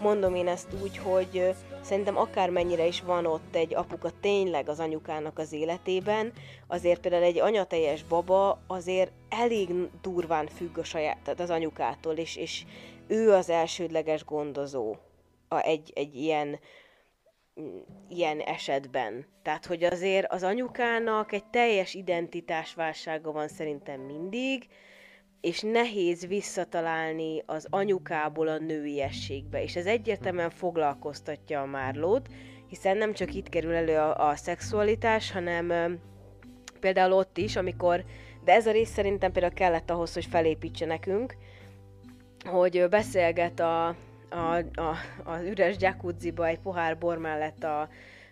mondom én ezt úgy, hogy szerintem akármennyire is van ott egy apuka tényleg az anyukának az életében, azért például egy anyateljes baba azért elég durván függ a tehát az anyukától, és ő az elsődleges gondozó egy ilyen esetben. Tehát, hogy azért az anyukának egy teljes identitásválsága van szerintem mindig, és nehéz visszatalálni az anyukából a nőiességbe. És ez egyértelműen foglalkoztatja a Marlót, hiszen nem csak itt kerül elő a szexualitás, hanem például ott is, amikor, de ez a rész szerintem például kellett ahhoz, hogy felépítse nekünk, hogy beszélget az üres jacuzziba egy pohár bor mellett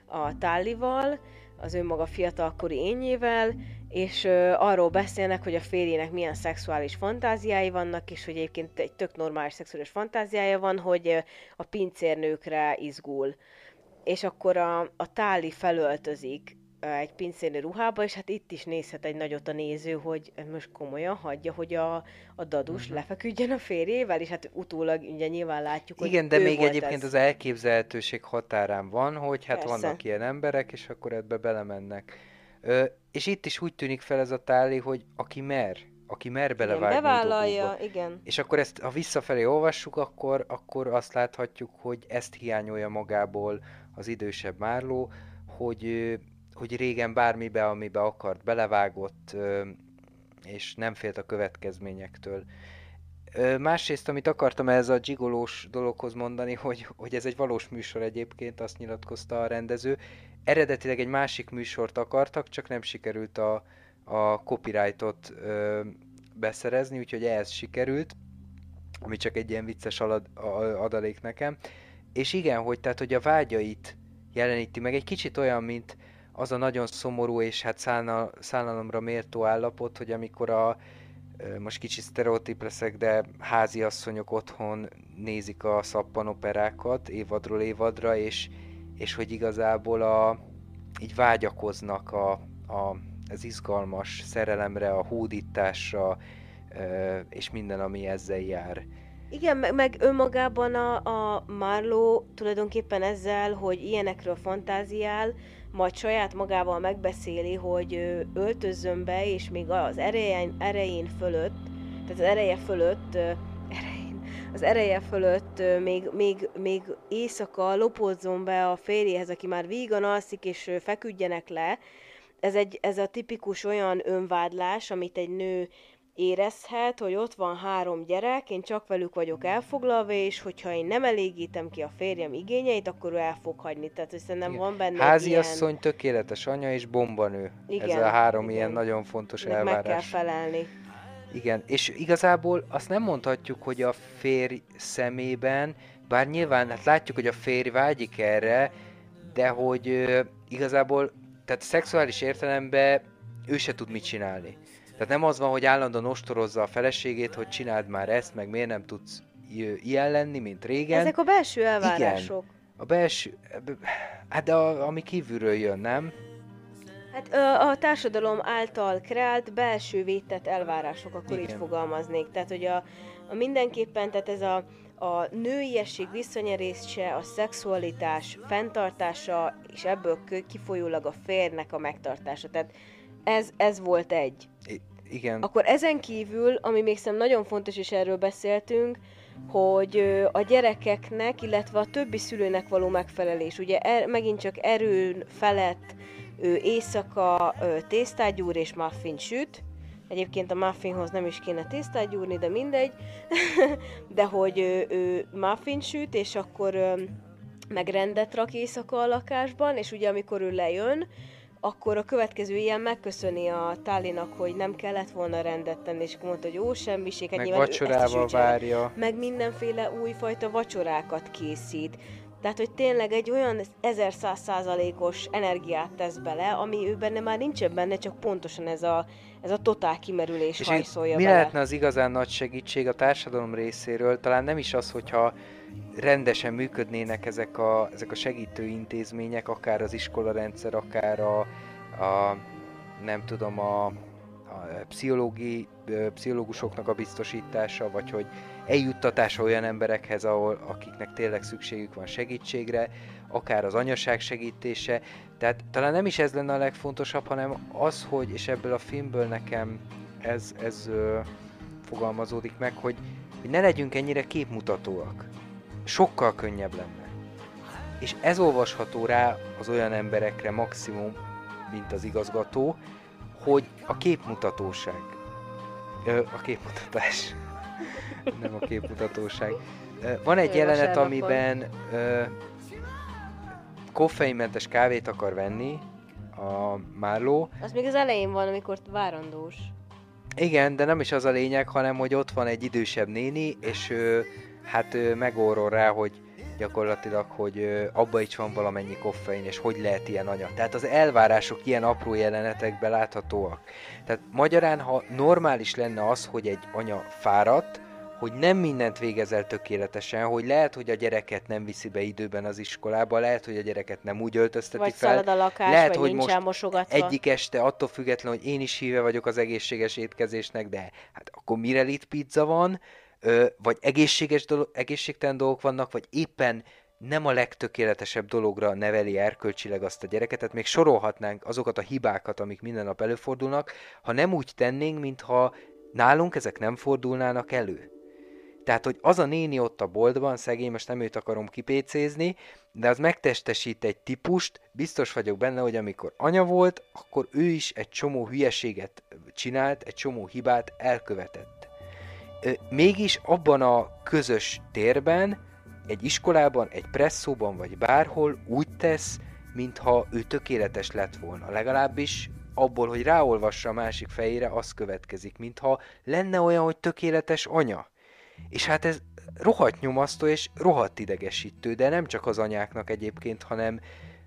a Tullyval, az önmaga fiatalkori énjével, és arról beszélnek, hogy a férjének milyen szexuális fantáziái vannak, és hogy egyébként egy tök normális szexuális fantáziája van, hogy a pincérnőkre izgul. És akkor a Tully felöltözik egy pincérnő ruhába, és hát itt is nézhet egy nagyot a néző, hogy most komolyan hagyja, hogy a dadus lefeküdjön a férjével, és hát utólag ugye nyilván látjuk, hogy igen, de még egyébként az elképzelhetőség határán van, hogy hát persze, vannak ilyen emberek, és akkor ebbe belemennek. És itt is úgy tűnik fel ez a Tully, hogy aki mer, aki mer belevágni bevállalja, dolgokba. Igen. És akkor ezt, ha visszafelé olvassuk, akkor azt láthatjuk, hogy ezt hiányolja magából az idősebb Marlowe, hogy régen bármibe, amibe akart, belevágott, és nem félt a következményektől. Másrészt, amit akartam ez a gigolós dologhoz mondani, hogy ez egy valós műsor egyébként, azt nyilatkozta a rendező. Eredetileg egy másik műsort akartak, csak nem sikerült a copyrightot beszerezni, úgyhogy ez sikerült, ami csak egy ilyen vicces adalék nekem. És igen, tehát, hogy a vágyait jeleníti meg, egy kicsit olyan, mint az a nagyon szomorú és hát szánalomra méltó állapot, hogy amikor most kicsit sztereotíp leszek, de háziasszonyok otthon nézik a szappanoperákat évadról évadra, és hogy igazából így vágyakoznak az izgalmas szerelemre, a hódításra, és minden, ami ezzel jár. Igen, meg önmagában a Marlowe tulajdonképpen ezzel, hogy ilyenekről fantáziál, majd saját magával megbeszéli, hogy öltözzön be, és még az ereje fölött még éjszaka lopózzon be a férjéhez, aki már vígan alszik, és feküdjenek le. Ez a tipikus olyan önvádlás, amit egy nő érezhet, hogy ott van 3 gyerek, én csak velük vagyok elfoglalva, és hogyha én nem elégítem ki a férjem igényeit, akkor ő el fog hagyni. Tehát szerintem van benne háziasszony, ilyen... tökéletes anya és bombanő. Igen, ez a 3 igen. Ilyen nagyon fontos elvárás. Meg kell felelni. Igen, és igazából azt nem mondhatjuk, hogy a férj szemében, bár nyilván hát látjuk, hogy a férj vágyik erre, de hogy igazából, tehát szexuális értelemben ő se tud mit csinálni. Tehát nem az van, hogy állandóan ostorozza a feleségét, hogy csináld már ezt, meg miért nem tudsz ilyen lenni, mint régen. Ezek a belső elvárások. Igen. A belső... Hát ami kívülről jön, nem? Hát a társadalom által kreált, belső vétett elvárások, akkor igen. Így fogalmaznék. Tehát, hogy a mindenképpen, tehát ez a nőiesség visszanyerése, a szexualitás fenntartása, és ebből kifolyólag a férjnek a megtartása. Tehát ez volt egy. Igen. Akkor ezen kívül, ami még szerintem nagyon fontos, és erről beszéltünk, hogy a gyerekeknek, illetve a többi szülőnek való megfelelés. Ugye megint csak erőn felett éjszaka tésztát gyúr és muffin süt. Egyébként a muffinhoz nem is kéne tésztát gyúrni, de mindegy. De hogy ő muffin süt, és akkor meg rendet rak éjszaka a lakásban, és ugye amikor ő lejön, akkor a következő ilyen megköszöni a Tullynak, hogy nem kellett volna rendet tenni, és mondta, hogy ó, semmiség, hát nyilván vacsorával várja. Meg mindenféle újfajta vacsorákat készít. Tehát, hogy tényleg egy olyan 1100%-os energiát tesz bele, ami ő benne már nincsen benne, csak pontosan ez a totál kimerülés és hajszolja mi bele. Mi lehetne az igazán nagy segítség a társadalom részéről? Talán nem is az, hogyha rendesen működnének ezek a segítő intézmények, akár az iskolarendszer, akár a pszichológusoknak a biztosítása, vagy hogy eljuttatása olyan emberekhez, akiknek tényleg szükségük van segítségre, akár az anyaság segítése. Tehát talán nem is ez lenne a legfontosabb, hanem az, hogy, és ebből a filmből nekem ez fogalmazódik meg, hogy ne legyünk ennyire képmutatóak. Sokkal könnyebb lenne. És ez olvasható rá az olyan emberekre maximum, mint az igazgató, hogy a képmutatóság. A képmutatás. Nem a képmutatóság. Van egy jelenet, amiben koffeinmentes kávét akar venni a Marlowe. Az még az elején van, amikor várandós. Igen, de nem is az a lényeg, hanem hogy ott van egy idősebb néni, és ő megorrol rá, hogy gyakorlatilag, hogy abba is van valamennyi koffein, és hogy lehet ilyen anyag. Tehát az elvárások ilyen apró jelenetekben láthatóak. Tehát magyarán, ha normális lenne az, hogy egy anya fáradt, hogy nem mindent végez el tökéletesen, hogy lehet, hogy a gyereket nem viszi be időben az iskolába, lehet, hogy a gyereket nem úgy öltözteti vagy fel, szalad a lakás, lehet, vagy hogy most mosogatva. Egyik este attól függetlenül, hogy én is híve vagyok az egészséges étkezésnek, de hát akkor mire itt pizza van, vagy egészségtelen dolgok vannak, vagy éppen nem a legtökéletesebb dologra neveli erkölcsileg azt a gyereket, tehát még sorolhatnánk azokat a hibákat, amik minden nap előfordulnak, ha nem úgy tennénk, mintha Nálunk ezek nem fordulnának elő. Tehát, hogy az a néni ott a boltban, szegény, most nem őt akarom kipécézni, de az megtestesít egy típust, biztos vagyok benne, hogy amikor anya volt, akkor ő is egy csomó hülyeséget csinált, egy csomó hibát elkövetett. Mégis abban a közös térben, egy iskolában, egy presszóban vagy bárhol úgy tesz, mintha ő tökéletes lett volna. Legalábbis abból, hogy ráolvassa a másik fejére, az következik, mintha lenne olyan, hogy tökéletes anya. És hát ez rohadt nyomasztó és rohadt idegesítő, de nem csak az anyáknak egyébként,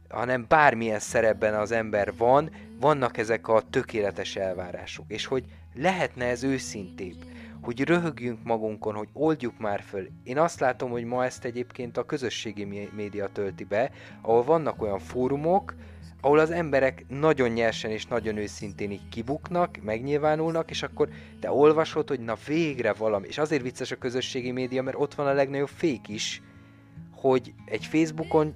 hanem bármilyen szerepben az ember van, vannak ezek a tökéletes elvárások. És hogy lehetne ez őszintébb, hogy röhögjünk magunkon, hogy oldjuk már föl. Én azt látom, hogy ma ezt egyébként a közösségi média tölti be, ahol vannak olyan fórumok, ahol az emberek nagyon nyersen és nagyon őszintén így kibuknak, megnyilvánulnak, és akkor te olvasod, hogy na végre valami. És azért vicces a közösségi média, mert ott van a legnagyobb fék is, hogy egy Facebookon,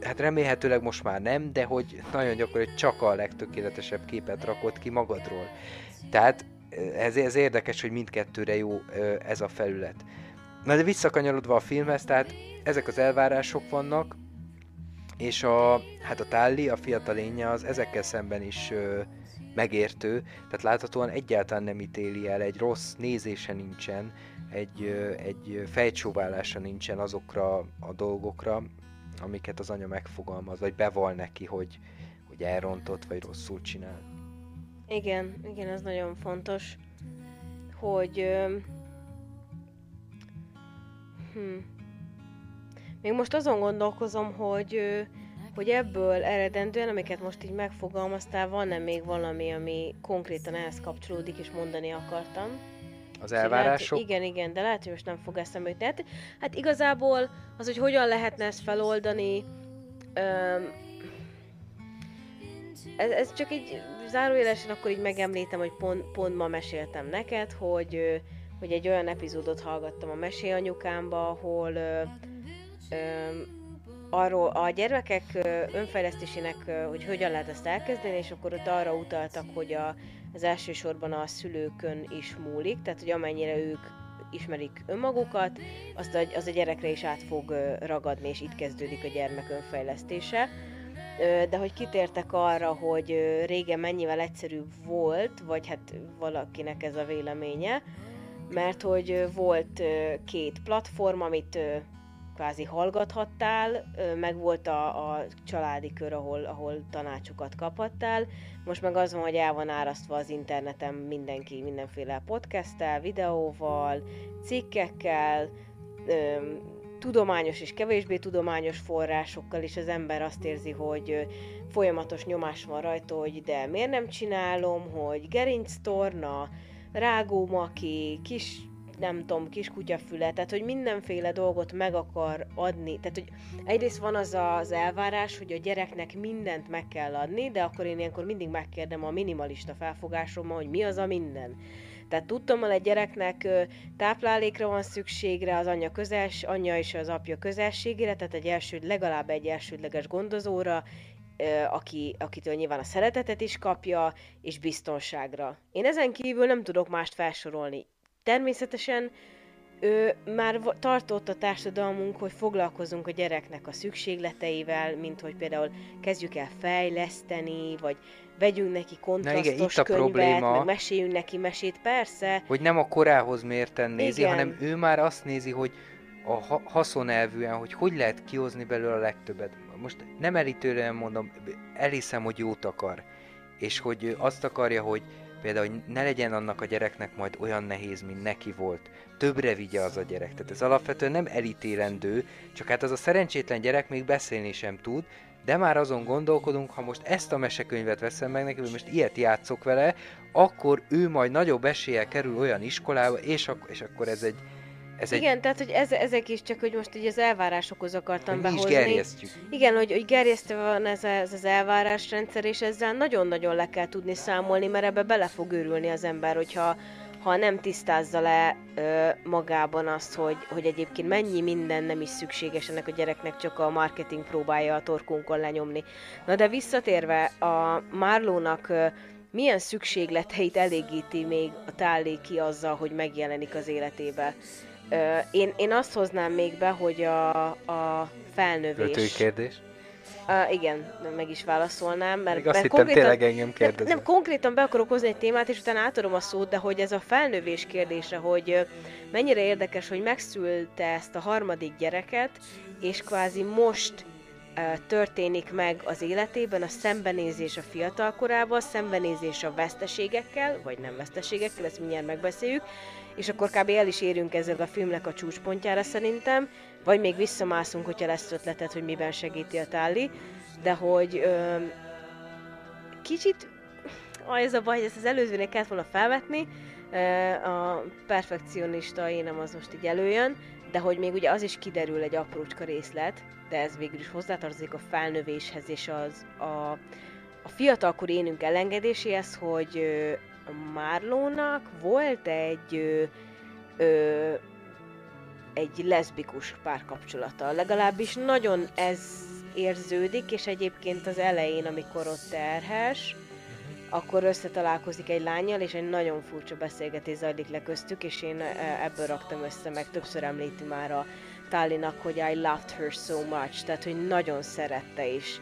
hát remélhetőleg most már nem, de hogy nagyon gyakori, hogy csak a legtökéletesebb képet rakod ki magadról. Tehát ez érdekes, hogy mindkettőre jó ez a felület. Na de visszakanyarodva a filmhez, tehát ezek az elvárások vannak, és a Tully, a fiatal lénye az ezekkel szemben is megértő, tehát láthatóan egyáltalán nem ítéli el, egy rossz nézése nincsen, egy fejcsóválása nincsen azokra a dolgokra, amiket az anya megfogalmaz, vagy beval neki, hogy elrontott, vagy rosszul csinál. Igen, ez nagyon fontos, hogy... Még most azon gondolkozom, hogy ebből eredendően, amiket most így megfogalmaztál, van-e még valami, ami konkrétan ehhez kapcsolódik, és mondani akartam? Az elvárások? Igen, de lehet, hogy most nem fog eszembe jutni. Hát igazából az, hogy hogyan lehetne ezt feloldani, ez csak így zárójelesen akkor így megemlítem, hogy pont ma meséltem neked, hogy egy olyan epizódot hallgattam a Mesélyanyukámba, ahol... arról a gyermekek önfejlesztésének, hogy hogyan lehet ezt elkezdeni, és akkor ott arra utaltak, hogy az elsősorban a szülőkön is múlik, tehát hogy amennyire ők ismerik önmagukat, az a gyerekre is át fog ragadni, és itt kezdődik a gyermek önfejlesztése. De hogy kitértek arra, hogy régen mennyivel egyszerűbb volt, vagy hát valakinek ez a véleménye, mert hogy volt két platform, amit kvázi hallgathattál, meg volt a családi kör, ahol tanácsokat kaphattál. Most meg az van, hogy el van árasztva az interneten mindenki mindenféle podcasttel, videóval, cikkekkel, tudományos és kevésbé tudományos forrásokkal, és az ember azt érzi, hogy folyamatos nyomás van rajta, hogy de miért nem csinálom, hogy gerinctorna, rágómaki, kis kutyafüle, tehát hogy mindenféle dolgot meg akar adni. Tehát, hogy egyrészt van az az elvárás, hogy a gyereknek mindent meg kell adni, de akkor én ilyenkor mindig megkérdem a minimalista felfogásommal, hogy mi az a minden. Tehát tudtommal egy gyereknek táplálékra van szükségre, az anyja és az apja közelségére, tehát legalább egy elsődleges gondozóra, akitől nyilván a szeretetet is kapja, és biztonságra. Én ezen kívül nem tudok mást felsorolni. Természetesen már tartott a társadalmunk, hogy foglalkozunk a gyereknek a szükségleteivel, mint hogy például kezdjük el fejleszteni, vagy vegyünk neki kontrasztos könyvet, meg meséljünk neki mesét, persze. Hogy nem a korához mérten nézi, hanem ő már azt nézi, hogy a haszonelvűen, hogy lehet kihozni belőle a legtöbbet. Most nem elítően mondom, elhiszem, hogy jót akar, és hogy azt akarja, hogy például, hogy ne legyen annak a gyereknek majd olyan nehéz, mint neki volt. Többre vigye az a gyerek. Tehát ez alapvetően nem elítélendő, csak hát az a szerencsétlen gyerek még beszélni sem tud, de már azon gondolkodunk, ha most ezt a mesekönyvet veszem meg neki, hogy most ilyet játszok vele, akkor ő majd nagyobb eséllyel kerül olyan iskolába, és akkor ez egy... Igen, tehát hogy ezek is csak, hogy most így az elvárásokhoz akartam behozni. Mi is gerjesztjük. Igen, hogy gerjesztve van ez az elvárásrendszer, és ezzel nagyon-nagyon le kell tudni számolni, mert ebbe bele fog őrülni az ember, hogyha nem tisztázza le magában azt, hogy egyébként mennyi minden nem is szükséges ennek a gyereknek, csak a marketing próbálja a torkunkon lenyomni. Na de visszatérve a Marlónak Milyen szükségleteit elégíti még a Tully ki azzal, hogy megjelenik az életébe? Én azt hoznám még be, hogy a felnövés... Ötői kérdés? Igen, meg is válaszolnám, mert azt hittem, tényleg engem kérdezem. Nem, konkrétan be akarok hozni egy témát, és utána átadom a szót, de hogy ez a felnövés kérdése, hogy mennyire érdekes, hogy megszülte ezt a harmadik gyereket, és kvázi most történik meg az életében a szembenézés a fiatal korával, szembenézés a veszteségekkel, vagy nem veszteségekkel, ezt mindjárt megbeszéljük, és akkor kb. El is érünk ezzel a filmnek a csúcspontjára szerintem, vagy még visszamászunk, hogyha lesz ötleted, hogy miben segíti a Tully, de hogy kicsit, ez a baj, ezt az előzőnél kellett volna felvetni, a perfekcionista énem az most így előjön, de hogy még ugye az is kiderül egy aprócska részlet, de ez végül is hozzátartozik a felnövéshez és az a fiatalkori énünk elengedéséhez, hogy Marlónak volt egy leszbikus párkapcsolata. Legalábbis nagyon ez érződik, és egyébként az elején, amikor ott terhes, akkor összetalálkozik egy lányjal, és egy nagyon furcsa beszélgetés zajlik le köztük, és én ebből raktam össze, meg többször említi már a Tullynak, hogy I loved her so much, tehát hogy nagyon szerette is.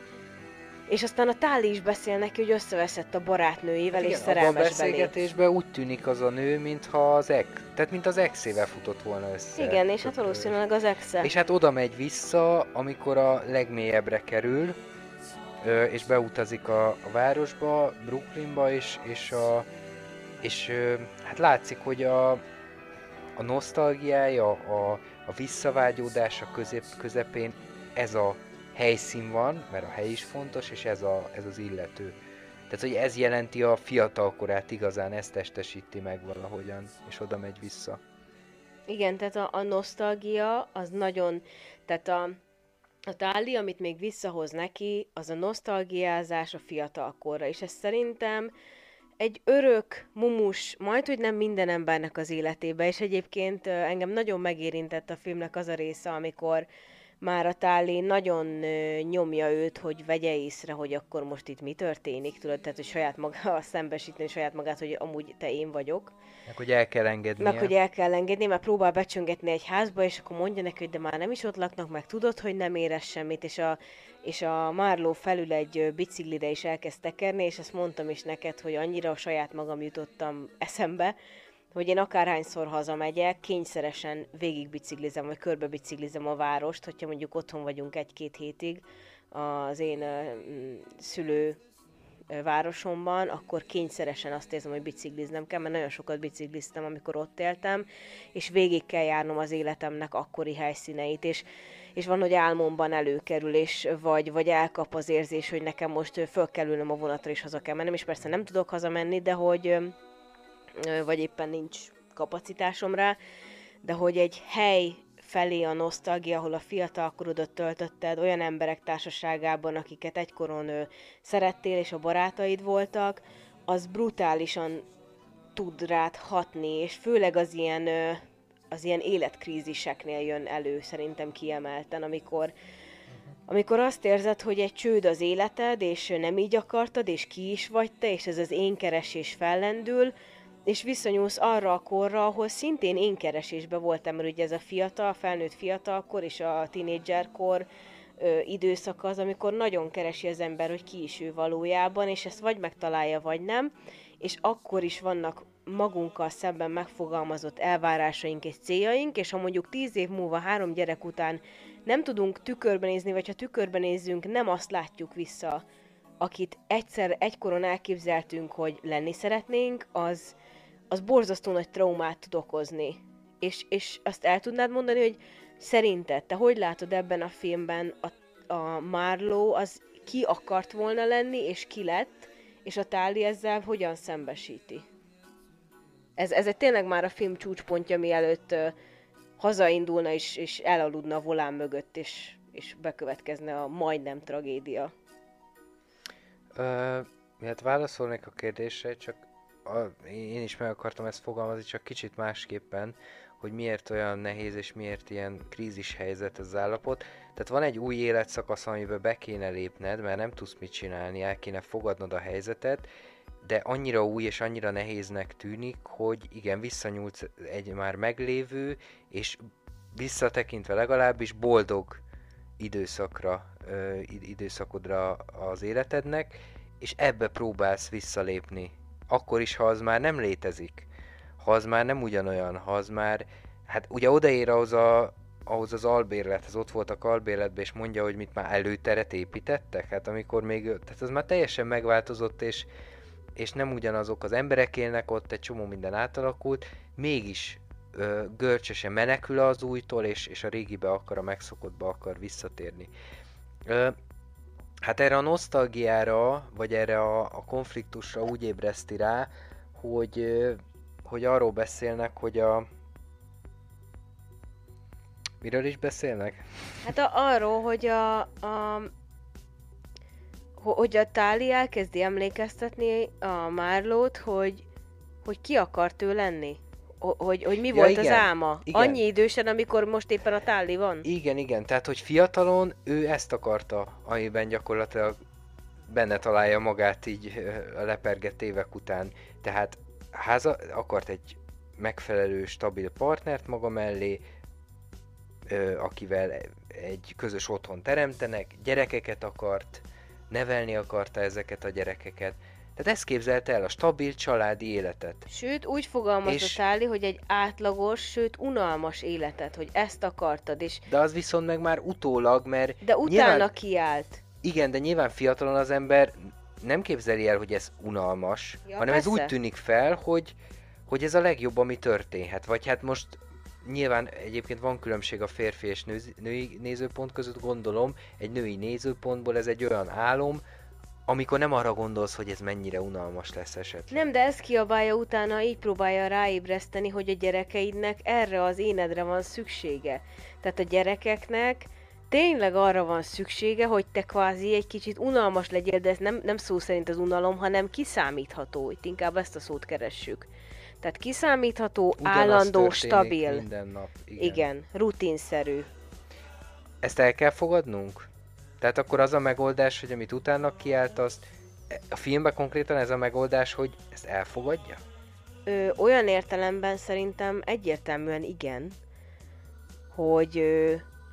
És aztán a Tully is beszél neki, hogy összeveszett a barátnőjével, igen, és szerelmesben lép. A beszélgetésben úgy tűnik az a nő, mintha az ex, tehát mint az exével futott volna össze. Igen, és hát valószínűleg az exe. És hát oda megy vissza, amikor a legmélyebbre kerül, és beutazik a városba, Brooklynba, és hát látszik, hogy a nosztalgiája, a visszavágyódása közepén ez a helyszín van, mert a hely is fontos, és ez az illető. Tehát, hogy ez jelenti a fiatalkorát igazán, ezt testesíti meg valahogyan, és oda megy vissza. Igen, tehát a nosztalgia az nagyon, tehát a Tully, amit még visszahoz neki, az a nosztalgiázás a fiatalkorra, és ez szerintem egy örök mumus, majdhogy nem minden embernek az életébe, és egyébként engem nagyon megérintett a filmnek az a része, amikor már a Tully nagyon nyomja őt, hogy vegye észre, hogy akkor most itt mi történik, tudod, tehát hogy saját maga szembesíteni saját magát, hogy amúgy te én vagyok. Meg hogy el kell engednie. Meg hogy el kell engednie, mert próbál becsöngetni egy házba, és akkor mondja neki, hogy de már nem is ott laknak, meg tudod, hogy nem érez semmit, és a Marló felül egy biciklire is elkezd tekerni, és ezt mondtam is neked, hogy annyira a saját magam jutottam eszembe, hogy én akárhányszor hazamegyek, kényszeresen végigbiciklizem, vagy körbebiciklizem a várost, hogyha mondjuk otthon vagyunk egy-két hétig az én szülő városomban, akkor kényszeresen azt érzem, hogy bicikliznem kell, mert nagyon sokat bicikliztem, amikor ott éltem, és végig kell járnom az életemnek akkori helyszíneit, és van, hogy álmomban előkerülés, vagy elkap az érzés, hogy nekem most föl kell ülnöm a vonatra, és haza kell mennem, és persze nem tudok hazamenni, de hogy... vagy éppen nincs kapacitásom rá, de hogy egy hely felé a nosztalgia, ahol a fiatalkorodat töltötted, olyan emberek társaságában, akiket egykoron szerettél, és a barátaid voltak, az brutálisan tud rád hatni, és főleg az ilyen életkríziseknél jön elő, szerintem kiemelten, amikor azt érzed, hogy egy csőd az életed, és nem így akartad, és ki is vagy te, és ez az énkeresés fellendül, és viszonyulsz arra a korra, ahol szintén én keresésben voltam, mert ugye ez a felnőtt fiatalkor és a tínédzserkor időszak az, amikor nagyon keresi az ember, hogy ki is ő valójában, és ezt vagy megtalálja, vagy nem, és akkor is vannak magunkkal szemben megfogalmazott elvárásaink és céljaink, és ha mondjuk 10 év múlva 3 gyerek után nem tudunk tükörben nézni, vagy ha tükörben nézzünk, nem azt látjuk vissza, akit egykoron elképzeltünk, hogy lenni szeretnénk, az borzasztó nagy traumát tud okozni. És azt el tudnád mondani, hogy szerinted, te hogy látod ebben a filmben a Marlowe, az ki akart volna lenni, és ki lett, és a Tully ezzel hogyan szembesíti? Ez egy tényleg már a film csúcspontja, mielőtt hazaindulna, és elaludna a volán mögött, és bekövetkezne a majdnem tragédia. Hát válaszolnék a kérdésre, csak én is meg akartam ezt fogalmazni, csak kicsit másképpen, hogy miért olyan nehéz és miért ilyen krízis helyzet az állapot. Tehát van egy új életszakasz, amiben be kéne lépned, mert nem tudsz mit csinálni, el kéne fogadnod a helyzetet, de annyira új és annyira nehéznek tűnik, hogy igen, visszanyúlsz egy már meglévő, és visszatekintve legalábbis boldog időszakodra az életednek, és ebbe próbálsz visszalépni. Akkor is, ha az már nem létezik, ha az már nem ugyanolyan, ha az már, hát ugye odaér ahhoz az albérlethez, ott voltak albérletben, és mondja, hogy mit már előteret építettek, hát amikor még, tehát az már teljesen megváltozott, és nem ugyanazok az emberek élnek ott, egy csomó minden átalakult, mégis görcsösen menekül az újtól, és a régibe akar, a megszokottba akar visszatérni. Hát erre a nosztalgiára, vagy erre a konfliktusra úgy ébreszti rá, hogy arról beszélnek, hogy miről is beszélnek? Hát arról, hogy a Tully elkezdi emlékeztetni a Marlót, hogy ki akart ő lenni. Hogy mi volt, igen, az álma? Igen. Annyi idősen, amikor most éppen a Tully van? Igen, tehát hogy fiatalon ő ezt akarta, amiben gyakorlatilag benne találja magát így a lepergett évek után. Tehát akart egy megfelelő, stabil partnert maga mellé, akivel egy közös otthon teremtenek, gyerekeket akart, nevelni akarta ezeket a gyerekeket. Tehát ezt képzelte el, a stabil családi életet. Sőt, úgy fogalmazott Tully, hogy egy átlagos, sőt unalmas életet, hogy ezt akartad is. De az viszont meg már utólag, mert... De utána nyilván, kiállt. Igen, de nyilván fiatalon az ember nem képzeli el, hogy ez unalmas, hanem persze. Ez úgy tűnik fel, hogy ez a legjobb, ami történhet. Vagy hát most nyilván egyébként van különbség a férfi és női nézőpont között, gondolom, egy női nézőpontból ez egy olyan álom, amikor nem arra gondolsz, hogy ez mennyire unalmas lesz esetleg. Nem, de ez kiabálja utána, így próbálja ráébreszteni, hogy a gyerekeidnek erre az énedre van szüksége. Tehát a gyerekeknek tényleg arra van szüksége, hogy te kvázi egy kicsit unalmas legyél, de ez nem szó szerint az unalom, hanem kiszámítható. Itt inkább ezt a szót keressük. Tehát kiszámítható, ugyanaz állandó, stabil. Minden nap. Igen, rutinszerű. Ezt el kell fogadnunk? Tehát akkor az a megoldás, hogy amit utána kiállt, azt a filmben konkrétan ez a megoldás, hogy ezt elfogadja? Olyan értelemben szerintem egyértelműen igen, hogy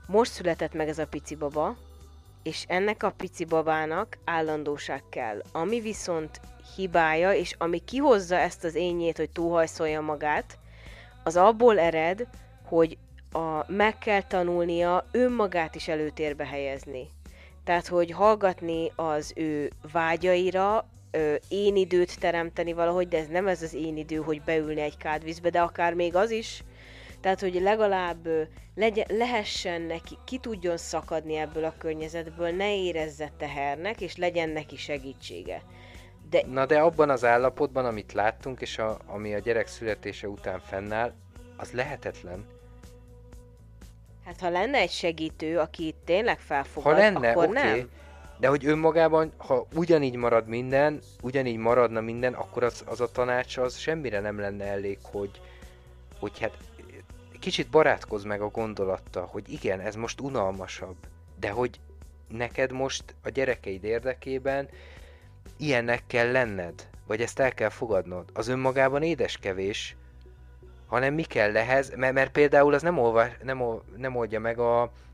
most született meg ez a pici baba, és ennek a pici babának állandóság kell. Ami viszont hibája, és ami kihozza ezt az énjét, hogy túlhajszolja magát, az abból ered, hogy meg kell tanulnia önmagát is előtérbe helyezni. Tehát, hogy hallgatni az ő vágyaira, én időt teremteni valahogy, de ez nem ez az én idő, hogy beülni egy kádvízbe, de akár még az is. Tehát, hogy legalább lehessen neki, ki tudjon szakadni ebből a környezetből, ne érezze tehernek, és legyen neki segítsége. De... Na de abban az állapotban, amit láttunk, és ami a gyerek születése után fennáll, az lehetetlen. Hát ha lenne egy segítő, aki tényleg felfogad, lenne, akkor nem. De hogy önmagában, ha ugyanígy marad minden, ugyanígy maradna minden, akkor az a tanács az semmire nem lenne elég, hogy hát kicsit barátkozz meg a gondolattal, hogy igen, ez most unalmasabb, de hogy neked most a gyerekeid érdekében ilyennek kell lenned, vagy ezt el kell fogadnod. Az önmagában édeskevés, hanem mi kell ehhez, mert például az nem oldja meg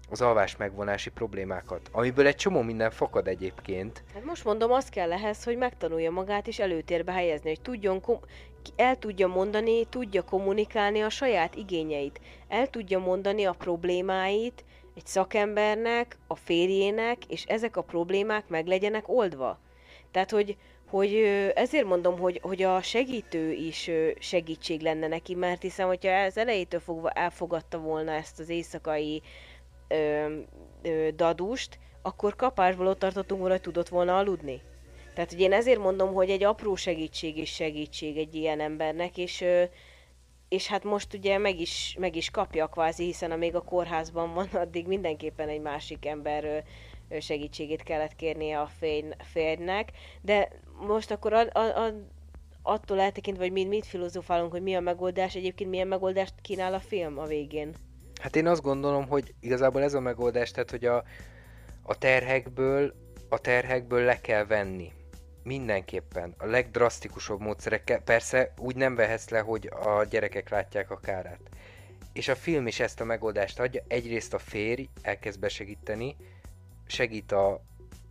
az alvás megvonási problémákat, amiből egy csomó minden fakad egyébként. Hát most mondom, az kell ehhez, hogy megtanulja magát is előtérbe helyezni, hogy tudjon, el tudja mondani, tudja kommunikálni a saját igényeit, el tudja mondani a problémáit egy szakembernek, a férjének, és ezek a problémák meg legyenek oldva. Tehát, hogy ezért mondom, hogy a segítő is segítség lenne neki, mert hiszem, hogyha az elejétől fogva elfogadta volna ezt az éjszakai dadust, akkor kapásból ott tartottunk volna, hogy tudott volna aludni. Tehát, hogy én ezért mondom, hogy egy apró segítség is segítség egy ilyen embernek, és hát most ugye meg is kapja kvázi, hiszen amíg a kórházban van, addig mindenképpen egy másik ember segítségét kellett kérnie a férjnek, de most akkor attól eltekintve, hogy mit filozofálunk, hogy mi a megoldás, egyébként milyen megoldást kínál a film a végén? Hát én azt gondolom, hogy igazából ez a megoldás, tehát hogy a terhekből le kell venni. Mindenképpen. A legdrasztikusabb módszerekkel, persze úgy nem vehetsz le, hogy a gyerekek látják a kárát. És a film is ezt a megoldást adja, egyrészt a férj elkezd besegíteni, segít a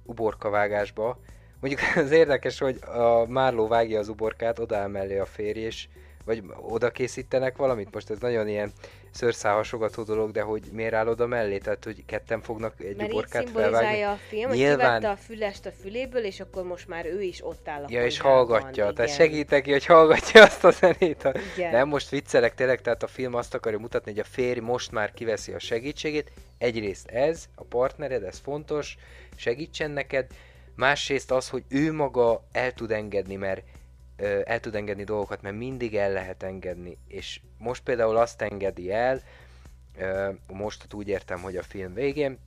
uborkavágásba. Mondjuk az érdekes, hogy a Marlowe vágja az uborkát, odaáll mellé a férj, és vagy oda készítenek valamit, most ez nagyon ilyen szőrszálhasogató dolog, de hogy miért áll oda mellé, tehát hogy ketten fognak egy uborkát felvágni. Mert így szimbolizálja a film, nyilván... hogy kivette a fülest a füléből, és akkor most már ő is ott áll a ja, és hallgatja, van, tehát segít neki, hogy hallgatja azt a zenét. Igen. Nem, most viccelek tényleg, tehát a film azt akarja mutatni, hogy a férj most már kiveszi a segítségét. Egyrészt ez, a partnered, ez fontos, segítsen neked. Másrészt az, hogy ő maga el tud engedni, mert el tud engedni dolgokat, mert mindig el lehet engedni, és most például azt engedi el, most úgy értem, hogy a film végén,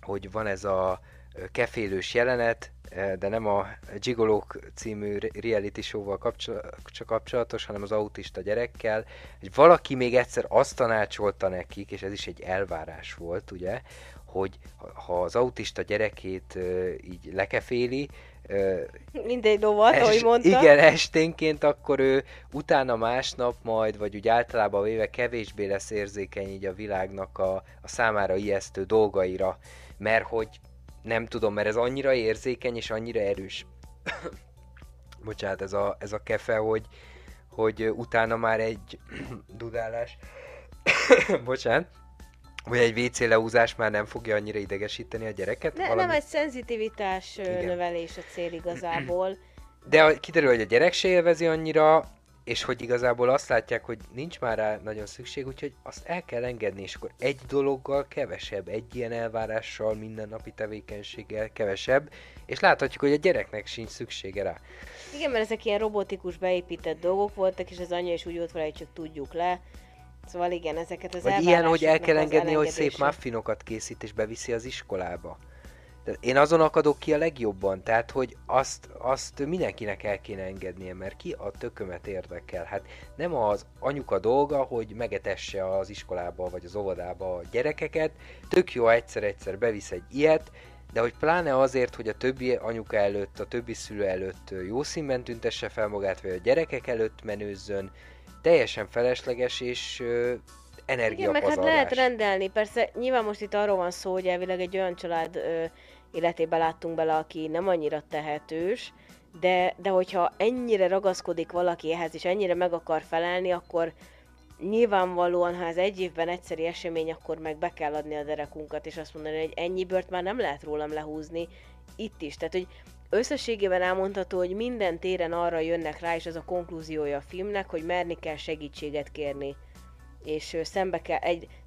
hogy van ez a kefélős jelenet, de nem a Gigolók című reality show-val kapcsolatos, hanem az autista gyerekkel, hogy valaki még egyszer azt tanácsolta nekik, és ez is egy elvárás volt, ugye, hogy ha az autista gyerekét így lekeféli, mindegy lovat, ahogy mondta. Igen, esténként, akkor ő utána másnap majd, vagy úgy általában véve kevésbé lesz érzékeny így a világnak a számára ijesztő dolgaira, mert hogy nem tudom, mert ez annyira érzékeny és annyira erős. Bocsánat, ez a kefe, hogy utána már egy dudálás, bocsánat, vagy egy WC leúzás már nem fogja annyira idegesíteni a gyereket? Nem, egy szenzitivitás növelés a cél igazából. De kiderül, hogy a gyerek se élvezi annyira, és hogy igazából azt látják, hogy nincs már rá nagyon szükség, úgyhogy azt el kell engedni, és akkor egy dologgal kevesebb, egy ilyen elvárással, mindennapi tevékenységgel kevesebb, és láthatjuk, hogy a gyereknek sincs szüksége rá. Igen, mert ezek ilyen robotikus beépített dolgok voltak, és az anyja is úgy ott valahogy csak tudjuk le. Szóval igen, ezeket az elvárásoknak az elengedése. Vagy ilyen, hogy el kell engedni, hogy szép muffinokat készít és beviszi az iskolába. De én azon akadok ki a legjobban, tehát hogy azt mindenkinek el kéne engednie, mert ki a tökömet érdekel. Hát nem az anyuka dolga, hogy megetesse az iskolába vagy az óvodába a gyerekeket, tök jó, egyszer-egyszer bevisz egy ilyet, de hogy pláne azért, hogy a többi anyuka előtt, a többi szülő előtt jó színben tüntesse fel magát, vagy a gyerekek előtt menőzzön, teljesen felesleges és energiapazarlás. Igen, meg hát lehet rendelni. Persze nyilván most itt arról van szó, hogy elvileg egy olyan család életébe láttunk bele, aki nem annyira tehetős, de hogyha ennyire ragaszkodik valaki ehhez, és ennyire meg akar felelni, akkor nyilvánvalóan, ha ez egy évben egyszeri esemény, akkor meg be kell adni a derekunkat, és azt mondani, hogy ennyi bört már nem lehet rólam lehúzni itt is. Tehát, hogy összességében elmondható, hogy minden téren arra jönnek rá, és az a konklúziója a filmnek, hogy merni kell segítséget kérni. És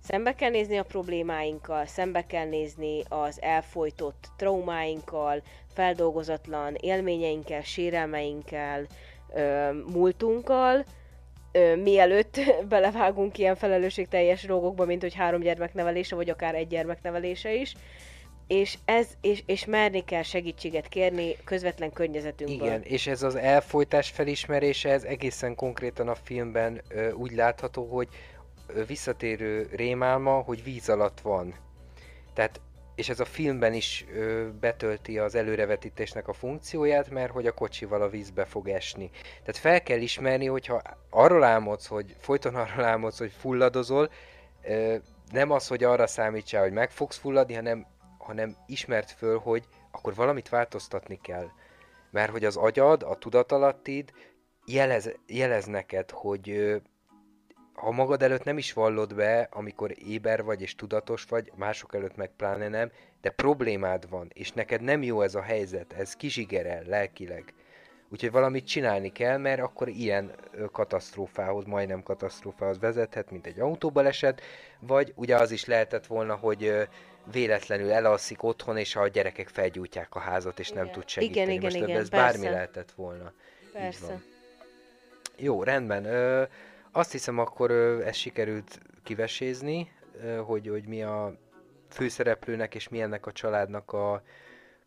szembe kell nézni a problémáinkkal, szembe kell nézni az elfojtott traumáinkkal, feldolgozatlan élményeinkkel, sérelmeinkkel, múltunkkal, mielőtt belevágunk ilyen felelősségteljes dolgokba, mint hogy 3 gyermeknevelése, vagy akár 1 gyermeknevelése is. És merni kell segítséget kérni közvetlen környezetünkből. Igen, és ez az elfojtás felismerése, ez egészen konkrétan a filmben úgy látható, hogy visszatérő rémálma, hogy víz alatt van. Tehát, és ez a filmben is betölti az előrevetítésnek a funkcióját, mert hogy a kocsival a vízbe fog esni. Tehát fel kell ismerni, hogyha arról álmodsz, hogy folyton arról álmodsz, hogy fulladozol, nem az, hogy arra számítsál, hogy meg fogsz fulladni, hanem ismert föl, hogy akkor valamit változtatni kell. Mert hogy az agyad, a tudatalattid jelez neked, hogy ha magad előtt nem is vallod be, amikor éber vagy és tudatos vagy, mások előtt meg pláne nem, de problémád van, és neked nem jó ez a helyzet, ez kizsigerel lelkileg. Úgyhogy valamit csinálni kell, mert akkor ilyen katasztrófához, majdnem katasztrófához vezethet, mint egy autóbaleset, vagy ugye az is lehetett volna, hogy véletlenül elalszik otthon, és a gyerekek felgyújtják a házat, és igen. Nem tud segíteni. Igen, most igen, ez persze. Bármi lehetett volna. Persze. Jó, rendben. Azt hiszem, akkor ezt sikerült kivesézni, hogy mi a főszereplőnek és mi ennek a családnak a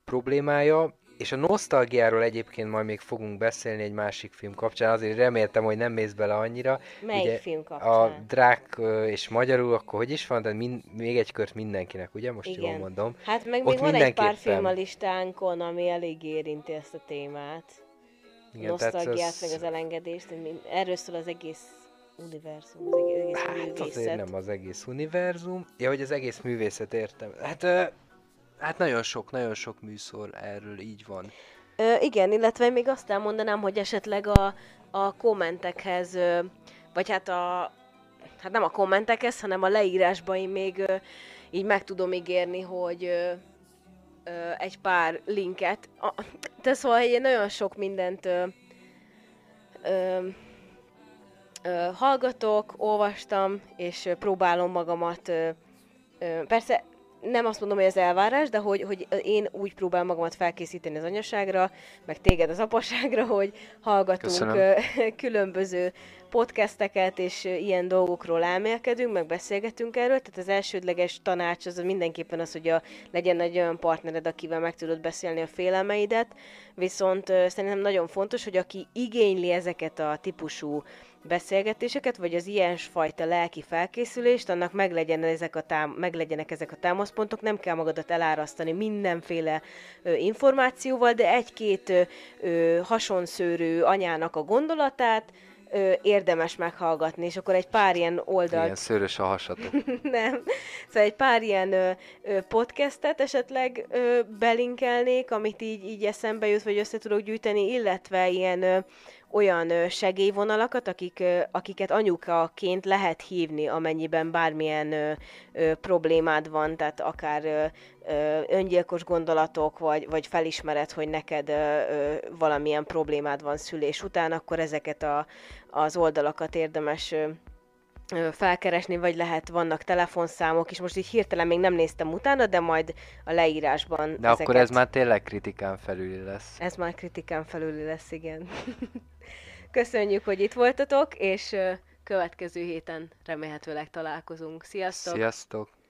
problémája. És a nosztalgiáról egyébként majd még fogunk beszélni egy másik film kapcsán, azért reméltem, hogy nem mész bele annyira. Melyik ugye, film kapcsán? A Drák és magyarul, akkor hogy is van? De még egy kört mindenkinek, ugye? Most igen. Jól mondom. Hát meg még van egy pár film a listánkon, ami elég érinti ezt a témát. Igen, nosztalgiát, meg az elengedést. Erről szól az egész univerzum, az egész művészet. Hát azért nem az egész univerzum. Ja, hogy az egész művészet, értem. Hát nagyon sok műsor erről így van. Igen, illetve még azt elmondanám, hogy esetleg a kommentekhez, vagy hát hát nem a kommentekhez, hanem a leírásban én még így meg tudom ígérni, hogy egy pár linket. Tehát szóval én nagyon sok mindent hallgatok, olvastam, és próbálom magamat. Persze, nem azt mondom, hogy ez elvárás, de hogy én úgy próbálom magamat felkészíteni az anyaságra, meg téged az apaságra, hogy hallgatunk különböző podcasteket, és ilyen dolgokról elmélkedünk, meg beszélgetünk erről. Tehát az elsődleges tanács az mindenképpen az, hogy legyen egy olyan partnered, akivel meg tudod beszélni a félelmeidet. Viszont szerintem nagyon fontos, hogy aki igényli ezeket a típusú beszélgetéseket, vagy az ilyesfajta lelki felkészülést, annak meglegyenek ezek a támaszpontok, nem kell magadat elárasztani mindenféle információval, de egy-két hasonszőrű anyának a gondolatát érdemes meghallgatni, és akkor egy pár ilyen oldalt... Ilyen szőrös a hasatok. Nem. Szóval egy pár ilyen podcastet esetleg belinkelnék, amit így eszembe jut, vagy össze tudok gyűjteni, illetve ilyen olyan segélyvonalakat, akiket anyukaként lehet hívni, amennyiben bármilyen problémád van, tehát akár öngyilkos gondolatok, vagy felismered, hogy neked valamilyen problémád van szülés után, akkor ezeket az oldalakat érdemes felkeresni, vagy vannak telefonszámok is. Most így hirtelen még nem néztem utána, de majd a leírásban de ezeket... akkor ez már tényleg kritikán felüli lesz. Ez már kritikán felüli lesz, igen. Köszönjük, hogy itt voltatok, és következő héten remélhetőleg találkozunk. Sziasztok! Sziasztok!